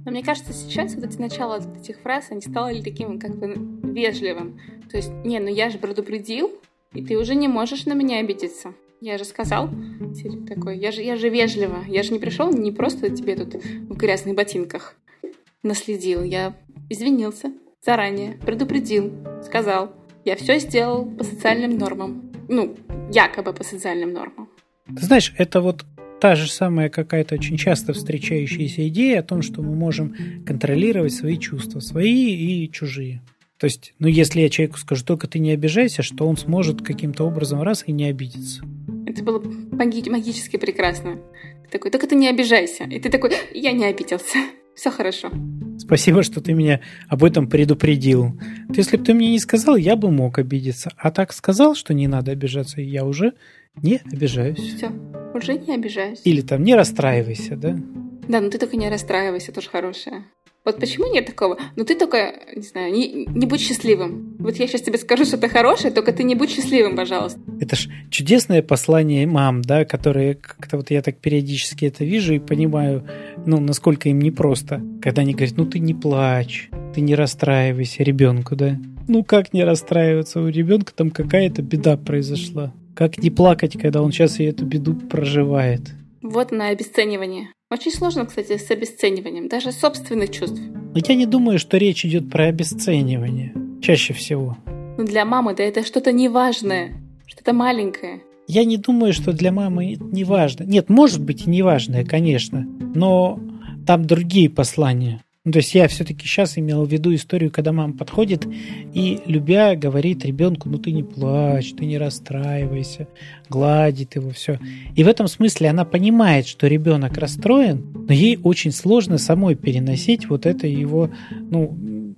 Но мне кажется, сейчас вот эти начала этих фраз, они стали таким как бы вежливым. То есть, не, ну я же предупредил, и ты уже не можешь на меня обидеться. Я же сказал, такой, я же вежливо, я же не пришел не просто тебе тут в грязных ботинках наследил. Я извинился заранее, предупредил, сказал. Я все сделал по социальным нормам. Ну, якобы по социальным нормам. Ты знаешь, это вот... Та же самая какая-то очень часто встречающаяся идея о том, что мы можем контролировать свои чувства, свои и чужие. То есть, ну, если я человеку скажу, только ты не обижайся, что он сможет каким-то образом раз и не обидеться. Это было магически прекрасно. Ты такой, только ты не обижайся. И ты такой, я не обиделся. Все хорошо. Спасибо, что ты меня об этом предупредил. Если бы ты мне не сказал, я бы мог обидеться. А так сказал, что не надо обижаться, и я уже... Не обижаюсь. Все, уже не обижаюсь. Или там не расстраивайся, да? Да, ну ты только не расстраивайся, тоже хорошее. Вот почему нет такого? Ну ты только, не знаю, не будь счастливым. Вот я сейчас тебе скажу, что ты хорошее, только ты не будь счастливым, пожалуйста. Это ж чудесное послание мам, да, которые как-то вот я так периодически это вижу и понимаю, ну, насколько им непросто. Когда они говорят, ну ты не плачь, ты не расстраивайся ребенку, да? Ну как не расстраиваться? У ребенка там какая-то беда произошла. Как не плакать, когда он сейчас и эту беду проживает? Вот на обесценивание. Очень сложно, кстати, с обесцениванием, даже собственных чувств. Но я не думаю, что речь идет про обесценивание. Чаще всего. Но для мамы, да, это что-то неважное, что-то маленькое. Я не думаю, что для мамы это неважно. Нет, может быть и неважное, конечно, но там другие послания. Ну, то есть я все-таки сейчас имел в виду историю, когда мама подходит и, любя, говорит ребенку, ну ты не плачь, ты не расстраивайся, гладит его, все. И в этом смысле она понимает, что ребенок расстроен, но ей очень сложно самой переносить вот это его, ну,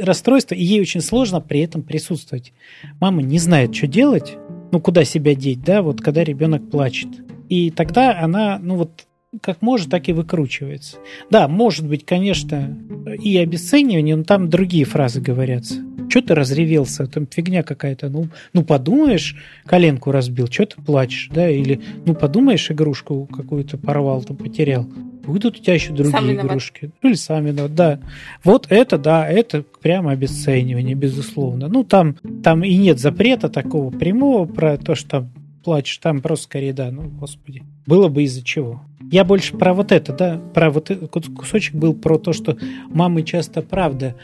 расстройство, и ей очень сложно при этом присутствовать. Мама не знает, что делать, ну куда себя деть, да, вот когда ребенок плачет. И тогда она, ну вот, как может, так и выкручивается. Да, может быть, конечно, и обесценивание, но там другие фразы говорятся. Чё ты разревелся? Там фигня какая-то. Ну подумаешь, коленку разбил, чё ты плачешь, да? Или, ну, подумаешь, игрушку какую-то порвал, там, потерял. Будут у тебя еще другие игрушки. Ну, или сам виноват, да. Вот это, да, это прямо обесценивание, безусловно. Ну, там и нет запрета такого прямого про то, что там плачешь, там просто скорее, да, ну, господи. Было бы из-за чего. Я больше про вот это, да, про вот этот кусочек был про то, что мамы часто, правда,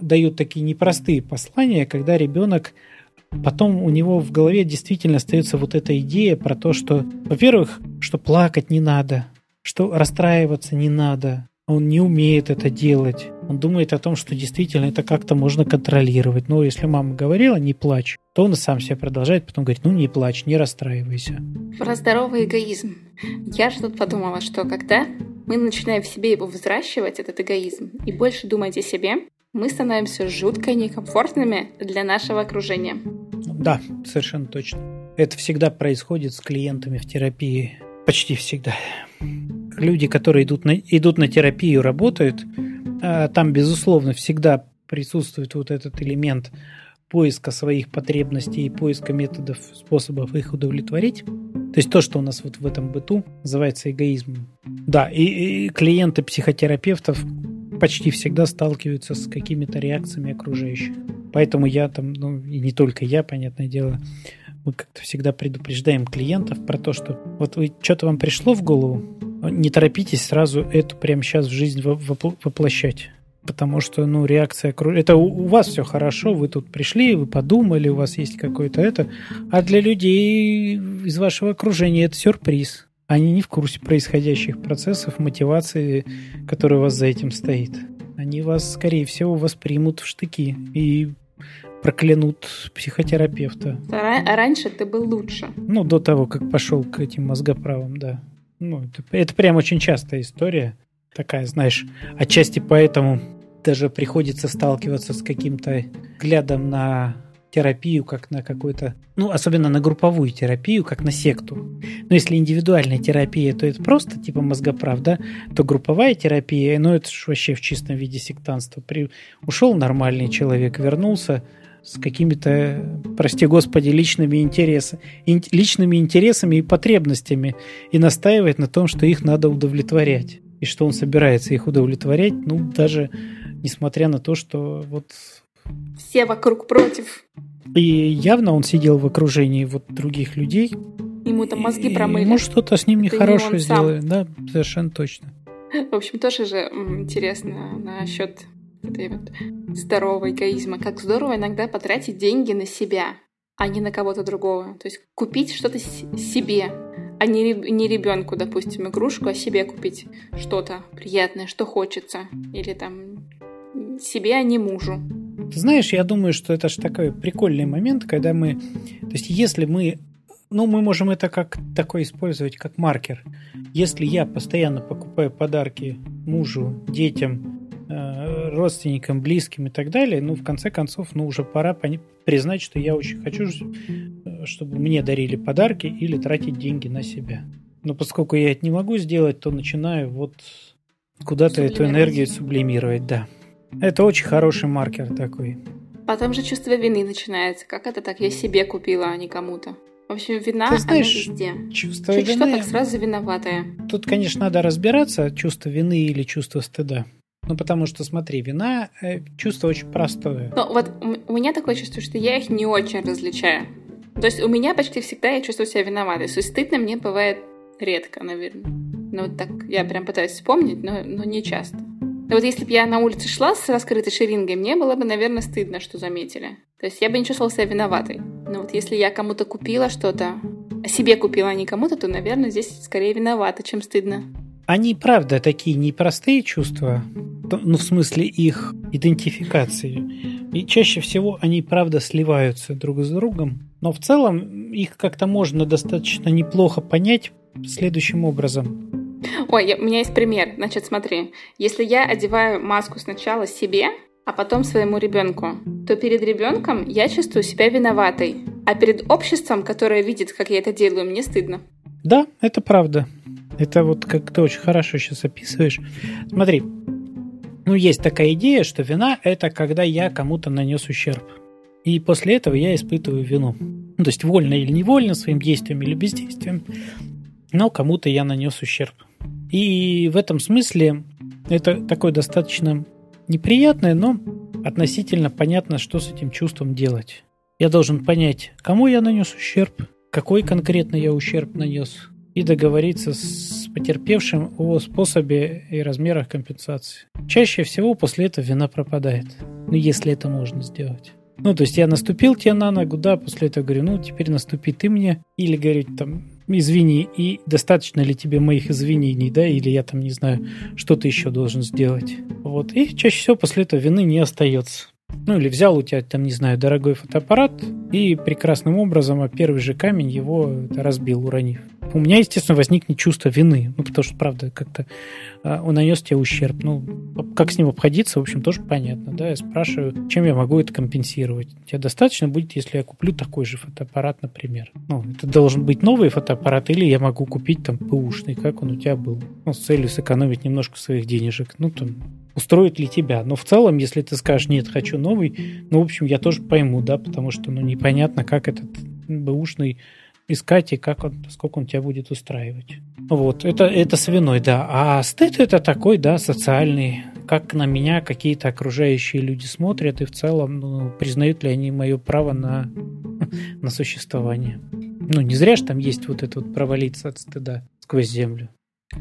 дают такие непростые послания, когда ребенок, потом у него в голове действительно остается вот эта идея про то, что, во-первых, что плакать не надо, что расстраиваться не надо, он не умеет это делать, он думает о том, что действительно это как-то можно контролировать. Но если мама говорила «не плачь», то он и сам себя продолжает, потом говорит, ну не плачь, не расстраивайся. Про здоровый эгоизм. Я же тут подумала, что когда мы начинаем в себе его взращивать, этот эгоизм, и больше думать о себе, мы становимся жутко некомфортными для нашего окружения. Да, совершенно точно. Это всегда происходит с клиентами в терапии. Почти всегда. Люди, которые идут на терапию, работают, там, безусловно, всегда присутствует вот этот элемент поиска своих потребностей и поиска методов, способов их удовлетворить. То есть то, что у нас вот в этом быту называется эгоизмом. Да, и клиенты психотерапевтов почти всегда сталкиваются с какими-то реакциями окружающих. Поэтому я там, ну и не только я, понятное дело, мы как-то всегда предупреждаем клиентов про то, что вот что-то вам пришло в голову, не торопитесь сразу это прямо сейчас в жизнь воплощать. Потому что, ну, реакция окружения... Это у вас все хорошо, вы тут пришли, вы подумали, у вас есть какое-то это. А для людей из вашего окружения это сюрприз. Они не в курсе происходящих процессов, мотивации, которая у вас за этим стоит. Они вас, скорее всего, воспримут в штыки и проклянут психотерапевта. А раньше ты был лучше. Ну, до того, как пошел к этим мозгоправам, да. Ну, это прям очень частая история. Такая, знаешь, отчасти поэтому даже приходится сталкиваться с каким-то взглядом на терапию, как на какую-то... Ну, особенно на групповую терапию, как на секту. Но если индивидуальная терапия, то это просто типа мозгоправ, да? То групповая терапия, ну, это ж вообще в чистом виде сектантства. Ушел нормальный человек, вернулся с какими-то, прости господи, личными интересами и потребностями и настаивает на том, что их надо удовлетворять. И что он собирается их удовлетворять, ну, даже несмотря на то, что вот... Все вокруг против. И явно он сидел в окружении вот других людей. Ему там мозги промыли. Может, что-то с ним нехорошее сделали. Да, совершенно точно. В общем, тоже же интересно насчет этой вот здорового эгоизма. Как здорово иногда потратить деньги на себя, а не на кого-то другого. То есть купить что-то себе. А не ребенку, допустим, игрушку, а себе купить что-то приятное, что хочется. Или там себе, а не мужу. Ты знаешь, я думаю, что это же такой прикольный момент, когда мы... То есть если мы... Ну, мы можем это как такое использовать, как маркер. Если я постоянно покупаю подарки мужу, детям, родственникам, близким и так далее, ну, в конце концов, ну, уже пора признать, что я очень хочу... чтобы мне дарили подарки или тратить деньги на себя. Но поскольку я это не могу сделать, то начинаю вот куда-то эту энергию сублимировать, да. Это очень хороший маркер такой. Потом же чувство вины начинается. Как это так? Я себе купила, а не кому-то. В общем, вина, ты знаешь, она везде. Чувство вины... Что так сразу виноватая. Тут, конечно, надо разбираться, чувство вины или чувство стыда. Ну, потому что, смотри, вина чувство очень простое. Но вот у меня такое чувство, что я их не очень различаю. То есть у меня почти всегда я чувствую себя виноватой. То есть стыдно мне бывает редко, наверное. Ну, вот так я прям пытаюсь вспомнить, но не часто. Но вот если бы я на улице шла с раскрытой шерингой, мне было бы, наверное, стыдно, что заметили. То есть я бы не чувствовала себя виноватой. Но вот если я кому-то купила что-то, себе купила, а не кому-то, то, наверное, здесь скорее виновата, чем стыдно. Они, правда, такие непростые чувства, ну, в смысле их идентификации. И чаще всего они, правда, сливаются друг с другом. Но в целом их как-то можно достаточно неплохо понять следующим образом. Ой, у меня есть пример. Значит, смотри. Если я одеваю маску сначала себе, а потом своему ребенку, то перед ребенком я чувствую себя виноватой. А перед обществом, которое видит, как я это делаю, мне стыдно. Да, это правда. Это вот как ты очень хорошо сейчас описываешь. Смотри, ну есть такая идея, что вина – это когда я кому-то нанес ущерб. И после этого я испытываю вину. Ну, то есть вольно или невольно, своим действием или бездействием, но кому-то я нанес ущерб. И в этом смысле это такое достаточно неприятное, но относительно понятно, что с этим чувством делать. Я должен понять, кому я нанес ущерб, какой конкретно я ущерб нанес, и договориться с потерпевшим о способе и размерах компенсации. Чаще всего после этого вина пропадает, ну, если это можно сделать. Ну, то есть я наступил тебе на ногу, да, после этого говорю, ну, теперь наступи ты мне. Или говорю, там, извини, и достаточно ли тебе моих извинений, да, или я там, не знаю, что ты еще должен сделать. Вот, и чаще всего после этого вины не остается. Ну, или взял у тебя, там, не знаю, дорогой фотоаппарат и прекрасным образом первый же камень его разбил, уронив. У меня, естественно, возникнет чувство вины, ну, потому что, правда, как-то он нанес тебе ущерб. Ну, как с ним обходиться, в общем, тоже понятно, да. Я спрашиваю, чем я могу это компенсировать. Тебе достаточно будет, если я куплю такой же фотоаппарат, например. Ну, это должен быть новый фотоаппарат, или я могу купить, там, бэушный, как он у тебя был. Ну, с целью сэкономить немножко своих денежек. Ну, там, устроит ли тебя. Но в целом, если ты скажешь, нет, хочу новый, ну, в общем, я тоже пойму, да, потому что, ну, непонятно, как этот бэушный искать и как он, сколько он тебя будет устраивать. Вот, это с виной, да. А стыд это такой, да, социальный, как на меня какие-то окружающие люди смотрят и в целом, ну, признают ли они мое право на существование. Ну, не зря же там есть вот это вот провалиться от стыда сквозь землю.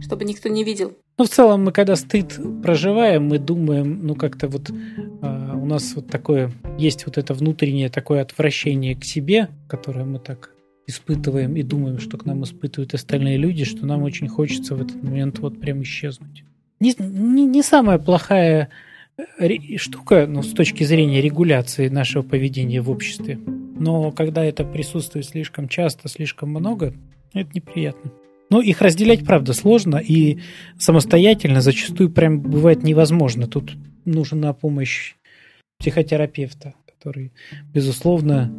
чтобы никто не видел. Ну, в целом, мы когда стыд проживаем, мы думаем, ну, как-то вот у нас вот такое, есть вот это внутреннее такое отвращение к себе, которое мы так испытываем и думаем, что к нам испытывают остальные люди, что нам очень хочется в этот момент вот прям исчезнуть. Не самая плохая штука, ну, с точки зрения регуляции нашего поведения в обществе, но когда это присутствует слишком часто, слишком много, это неприятно. Но их разделять, правда, сложно, и самостоятельно зачастую прям бывает невозможно. Тут нужна помощь психотерапевта, который, безусловно,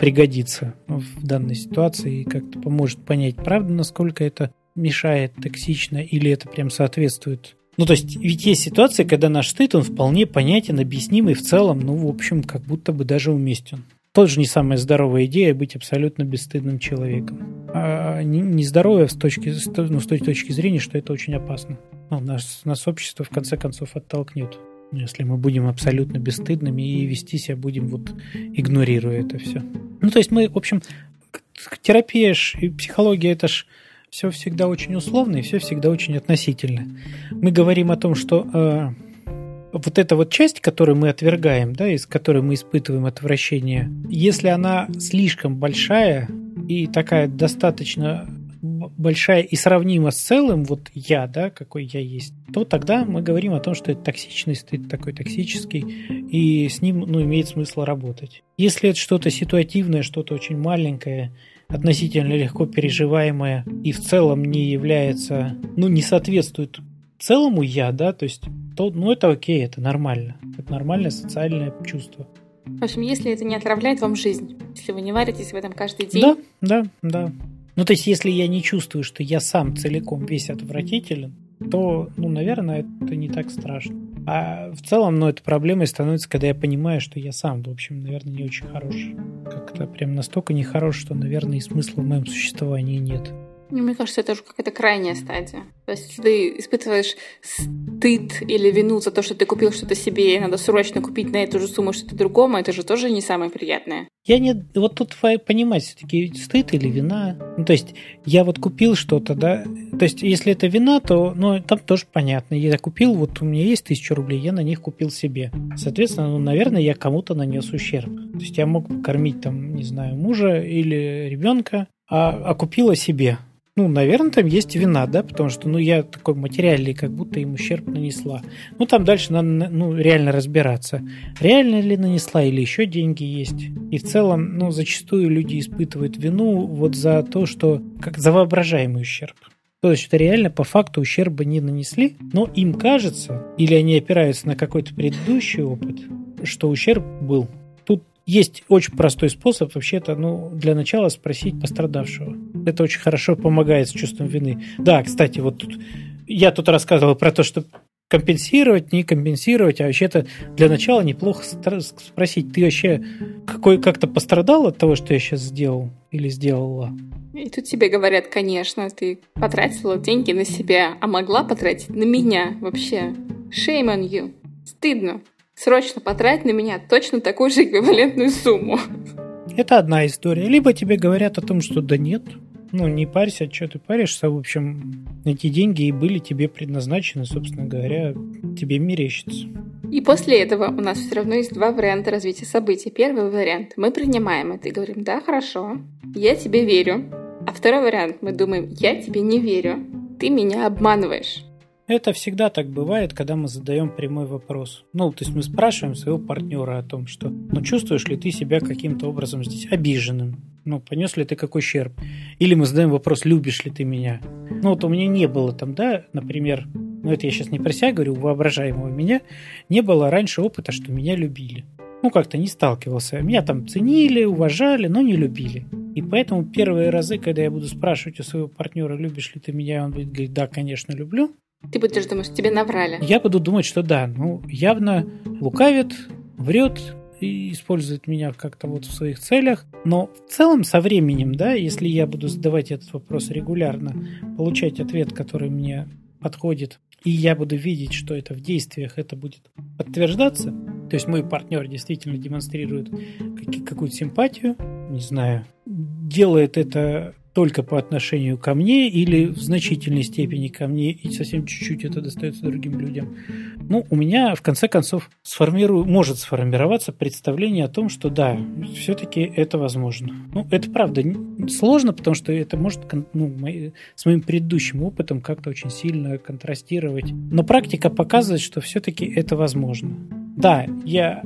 пригодится в данной ситуации и как-то поможет понять, правда, насколько это мешает, токсично, или это прям соответствует. Ну, то есть, ведь есть ситуации, когда наш стыд, он вполне понятен, объясним и в целом, ну, в общем, как будто бы даже уместен. Тоже не самая здоровая идея быть абсолютно бесстыдным человеком. А нездоровая с той точки зрения, что это очень опасно. Ну, нас общество, в конце концов, оттолкнет, если мы будем абсолютно бесстыдными и вести себя будем, вот, игнорируя это все. Ну, то есть мы, в общем, терапия и психология – это ж все всегда очень условно и все всегда очень относительно. Мы говорим о том, что... вот эта вот часть, которую мы отвергаем, да, из которой мы испытываем отвращение, если она слишком большая и такая достаточно большая и сравнима с целым, вот я, да, какой я есть, то тогда мы говорим о том, что это токсичный стыд, такой токсический, и с ним, ну, имеет смысл работать. Если это что-то ситуативное, что-то очень маленькое, относительно легко переживаемое и в целом не является, ну, не соответствует целому я, да, то есть, то, ну, это окей, это нормально. Это нормальное социальное чувство. В общем, если это не отравляет вам жизнь, если вы не варитесь в этом каждый день. Да. Ну, то есть, если я не чувствую, что я сам целиком весь отвратителен, то, ну, наверное, это не так страшно. А в целом, ну, эта проблема становится, когда я понимаю, что я сам, в общем, наверное, не очень хорош. Как-то прям настолько нехорош, что, наверное, и смысла в моем существовании нет. Мне кажется, это уже какая-то крайняя стадия. То есть, если ты испытываешь стыд или вину за то, что ты купил что-то себе, и надо срочно купить на эту же сумму что-то другому, это же тоже не самое приятное. Вот тут понимать все-таки стыд или вина. Ну, то есть, я вот купил что-то, да. То есть, если это вина, то, ну, там тоже понятно. Я купил, вот у меня есть 1000 рублей, я на них купил себе. Соответственно, ну, наверное, я кому-то нанес ущерб. То есть, я мог покормить, там, не знаю, мужа или ребенка, а купила себе. Ну, наверное, там есть вина, да, потому что, ну, я такой материальный, как будто им ущерб нанесла. Ну, там дальше надо, ну, реально разбираться. Реально ли нанесла или еще деньги есть. И в целом, ну, зачастую люди испытывают вину вот за то, что, как за воображаемый ущерб. То есть, что реально по факту ущерба не нанесли, но им кажется, или они опираются на какой-то предыдущий опыт, что ущерб был. Есть очень простой способ, вообще-то, ну, для начала спросить пострадавшего. Это очень хорошо помогает с чувством вины. Да, кстати, вот тут, я тут рассказывал про то, что компенсировать, не компенсировать, а вообще-то для начала неплохо спросить, ты вообще как-то пострадал от того, что я сейчас сделал или сделала? И тут тебе говорят, конечно, ты потратила деньги на себя, а могла потратить на меня вообще. Shame on you. Стыдно. Срочно потрать на меня точно такую же эквивалентную сумму. Это одна история. Либо тебе говорят о том, что да нет, ну не парься, что ты паришься, в общем, эти деньги и были тебе предназначены, собственно говоря, тебе мерещится. И после этого у нас все равно есть два варианта развития событий. Первый вариант – мы принимаем это и говорим, да, хорошо, я тебе верю. А второй вариант – мы думаем, я тебе не верю, ты меня обманываешь. Это всегда так бывает, когда мы задаем прямой вопрос. Ну, то есть мы спрашиваем своего партнера о том, что, ну, чувствуешь ли ты себя каким-то образом здесь обиженным? Ну, понес ли ты какой ущерб? Или мы задаем вопрос, любишь ли ты меня? Ну, вот у меня не было там, да, например, ну, это я сейчас не про себя говорю, воображаемого меня, не было раньше опыта, что меня любили. Ну, как-то не сталкивался. Меня там ценили, уважали, но не любили. И поэтому первые разы, когда я буду спрашивать у своего партнера, любишь ли ты меня, он будет говорить, да, конечно, люблю. Ты будешь думать, что тебе наврали. Я буду думать, что да, ну, явно лукавит, врет и использует меня как-то вот в своих целях. Но в целом со временем, да, если я буду задавать этот вопрос регулярно, получать ответ, который мне подходит, и я буду видеть, что это в действиях, это будет подтверждаться. То есть мой партнер действительно демонстрирует какую-то симпатию, не знаю, делает это только по отношению ко мне или в значительной степени ко мне, и совсем чуть-чуть это достается другим людям, ну, у меня, в конце концов, может сформироваться представление о том, что да, все-таки это возможно. Ну, это правда сложно, потому что это может с моим предыдущим опытом как-то очень сильно контрастировать. Но практика показывает, что все-таки это возможно. Да, я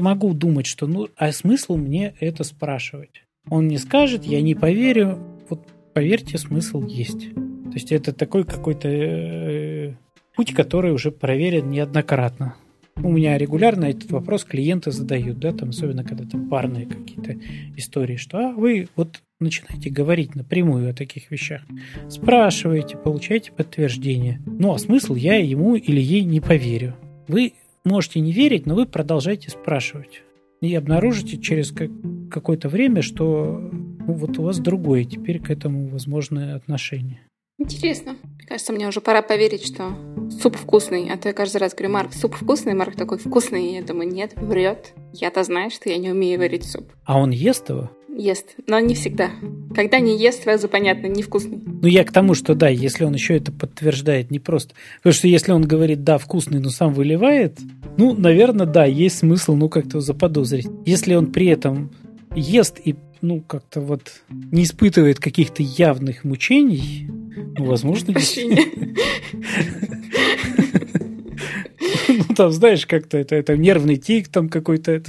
могу думать, что а смысл мне это спрашивать? Он мне скажет, я не поверю. Вот поверьте, смысл есть. То есть это такой какой-то путь, который уже проверен неоднократно. У меня регулярно этот вопрос клиенты задают, да, там, особенно когда там парные какие-то истории, что вы вот начинаете говорить напрямую о таких вещах, спрашиваете, получаете подтверждение. Ну, а смысл я ему или ей не поверю. Вы можете не верить, но вы продолжаете спрашивать. И обнаружите через какое-то время, что вот у вас другое теперь к этому возможное отношение. Интересно. Мне кажется, мне уже пора поверить, что суп вкусный. А то я каждый раз говорю: Марк, суп вкусный? Марк такой: вкусный. И я думаю: нет, врет. Я-то знаю, что я не умею варить суп. А он ест его? Ест, но не всегда. Когда не ест, сразу понятно, невкусный. Ну, я к тому, что да, если он еще это подтверждает, не просто. Потому что если он говорит, да, вкусный, но сам выливает, ну, наверное, да, есть смысл, как-то заподозрить. Если он при этом ест и, как-то вот не испытывает каких-то явных мучений, возможно, там, знаешь, как-то это нервный тик там какой-то,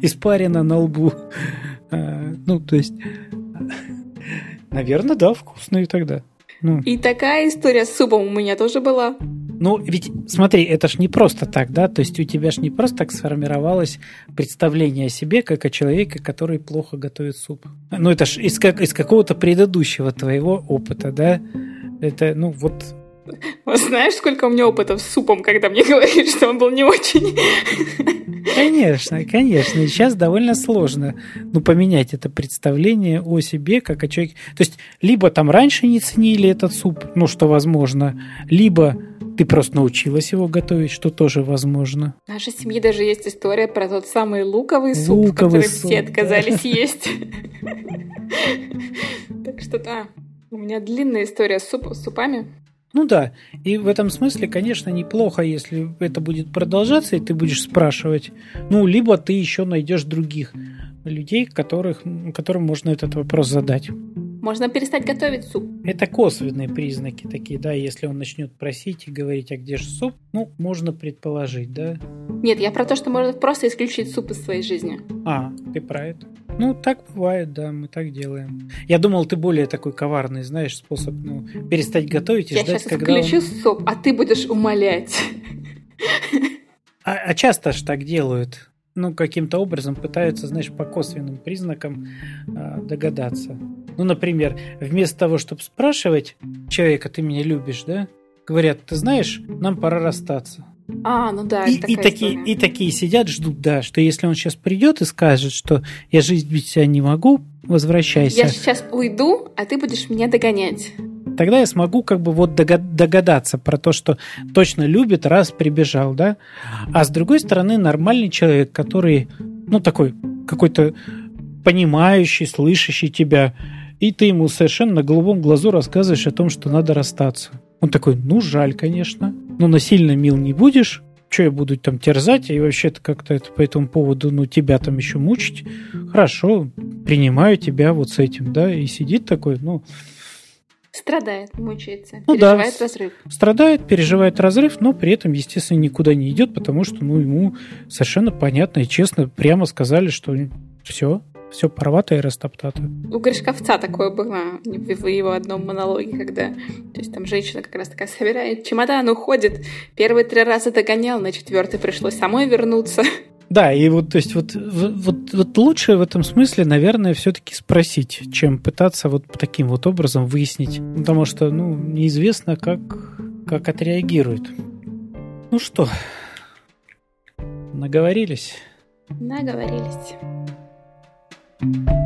испарина на лбу. То есть, наверное, да, вкусные тогда. И такая история с супом у меня тоже была. Ну, ведь, смотри, это ж не просто так, да? То есть у тебя ж не просто так сформировалось представление о себе, как о человеке, который плохо готовит суп. Ну, это ж из какого-то предыдущего твоего опыта, да? Это, вот... Знаешь, сколько у меня опытов с супом, когда мне говорили, что он был не очень? Конечно, конечно. И сейчас довольно сложно поменять это представление о себе, как о человеке. То есть, либо там раньше не ценили этот суп, что возможно, либо ты просто научилась его готовить, что тоже возможно. В нашей семье даже есть история про тот самый луковый суп, который все отказались есть. Так что да, у меня длинная история с супами. Ну да, и в этом смысле, конечно, неплохо, если это будет продолжаться, и ты будешь спрашивать. Либо ты еще найдешь других людей, которым можно этот вопрос задать. Можно перестать готовить суп. Это косвенные признаки такие, да, если он начнет просить и говорить, а где же суп, можно предположить, да. Нет, я про то, что можно просто исключить суп из своей жизни. А, ты про это. Так бывает, да, мы так делаем. Я думал, ты более такой коварный, знаешь, способ, перестать готовить и ждать, когда он... Я сейчас включу суп, а ты будешь умолять. А часто ж так делают. Каким-то образом пытаются, знаешь, по косвенным признакам догадаться. Например, вместо того, чтобы спрашивать человека, ты меня любишь, да? Говорят, ты знаешь, нам пора расстаться. А, ну да, это такая история. И такие сидят, ждут, да, что если он сейчас придет и скажет, что я жить без тебя не могу, возвращайся. Я сейчас уйду, а ты будешь меня догонять. Тогда я смогу догадаться про то, что точно любит, раз прибежал, да. А с другой стороны, нормальный человек, который, такой какой-то понимающий, слышащий тебя, и ты ему совершенно на голубом глазу рассказываешь о том, что надо расстаться. Он такой, жаль, конечно. Насильно мил не будешь. Че я буду там терзать? И вообще-то как-то это по этому поводу, тебя там еще мучить. Хорошо, принимаю тебя вот с этим, да. И сидит такой, Страдает, мучается, переживает разрыв. Страдает, переживает разрыв, но при этом, естественно, никуда не идет, потому что, ему совершенно понятно и честно прямо сказали, что все порвато и растоптато. У Гришковца такое было в его одном монологе, когда там женщина как раз такая собирает чемодан, уходит. Первые 3 раза догонял, на 4-й пришлось самой вернуться. Да, и вот лучше в этом смысле, наверное, все-таки спросить, чем пытаться таким образом выяснить. Потому что, неизвестно, как отреагирует. Ну что, наговорились? Наговорились. Thank you.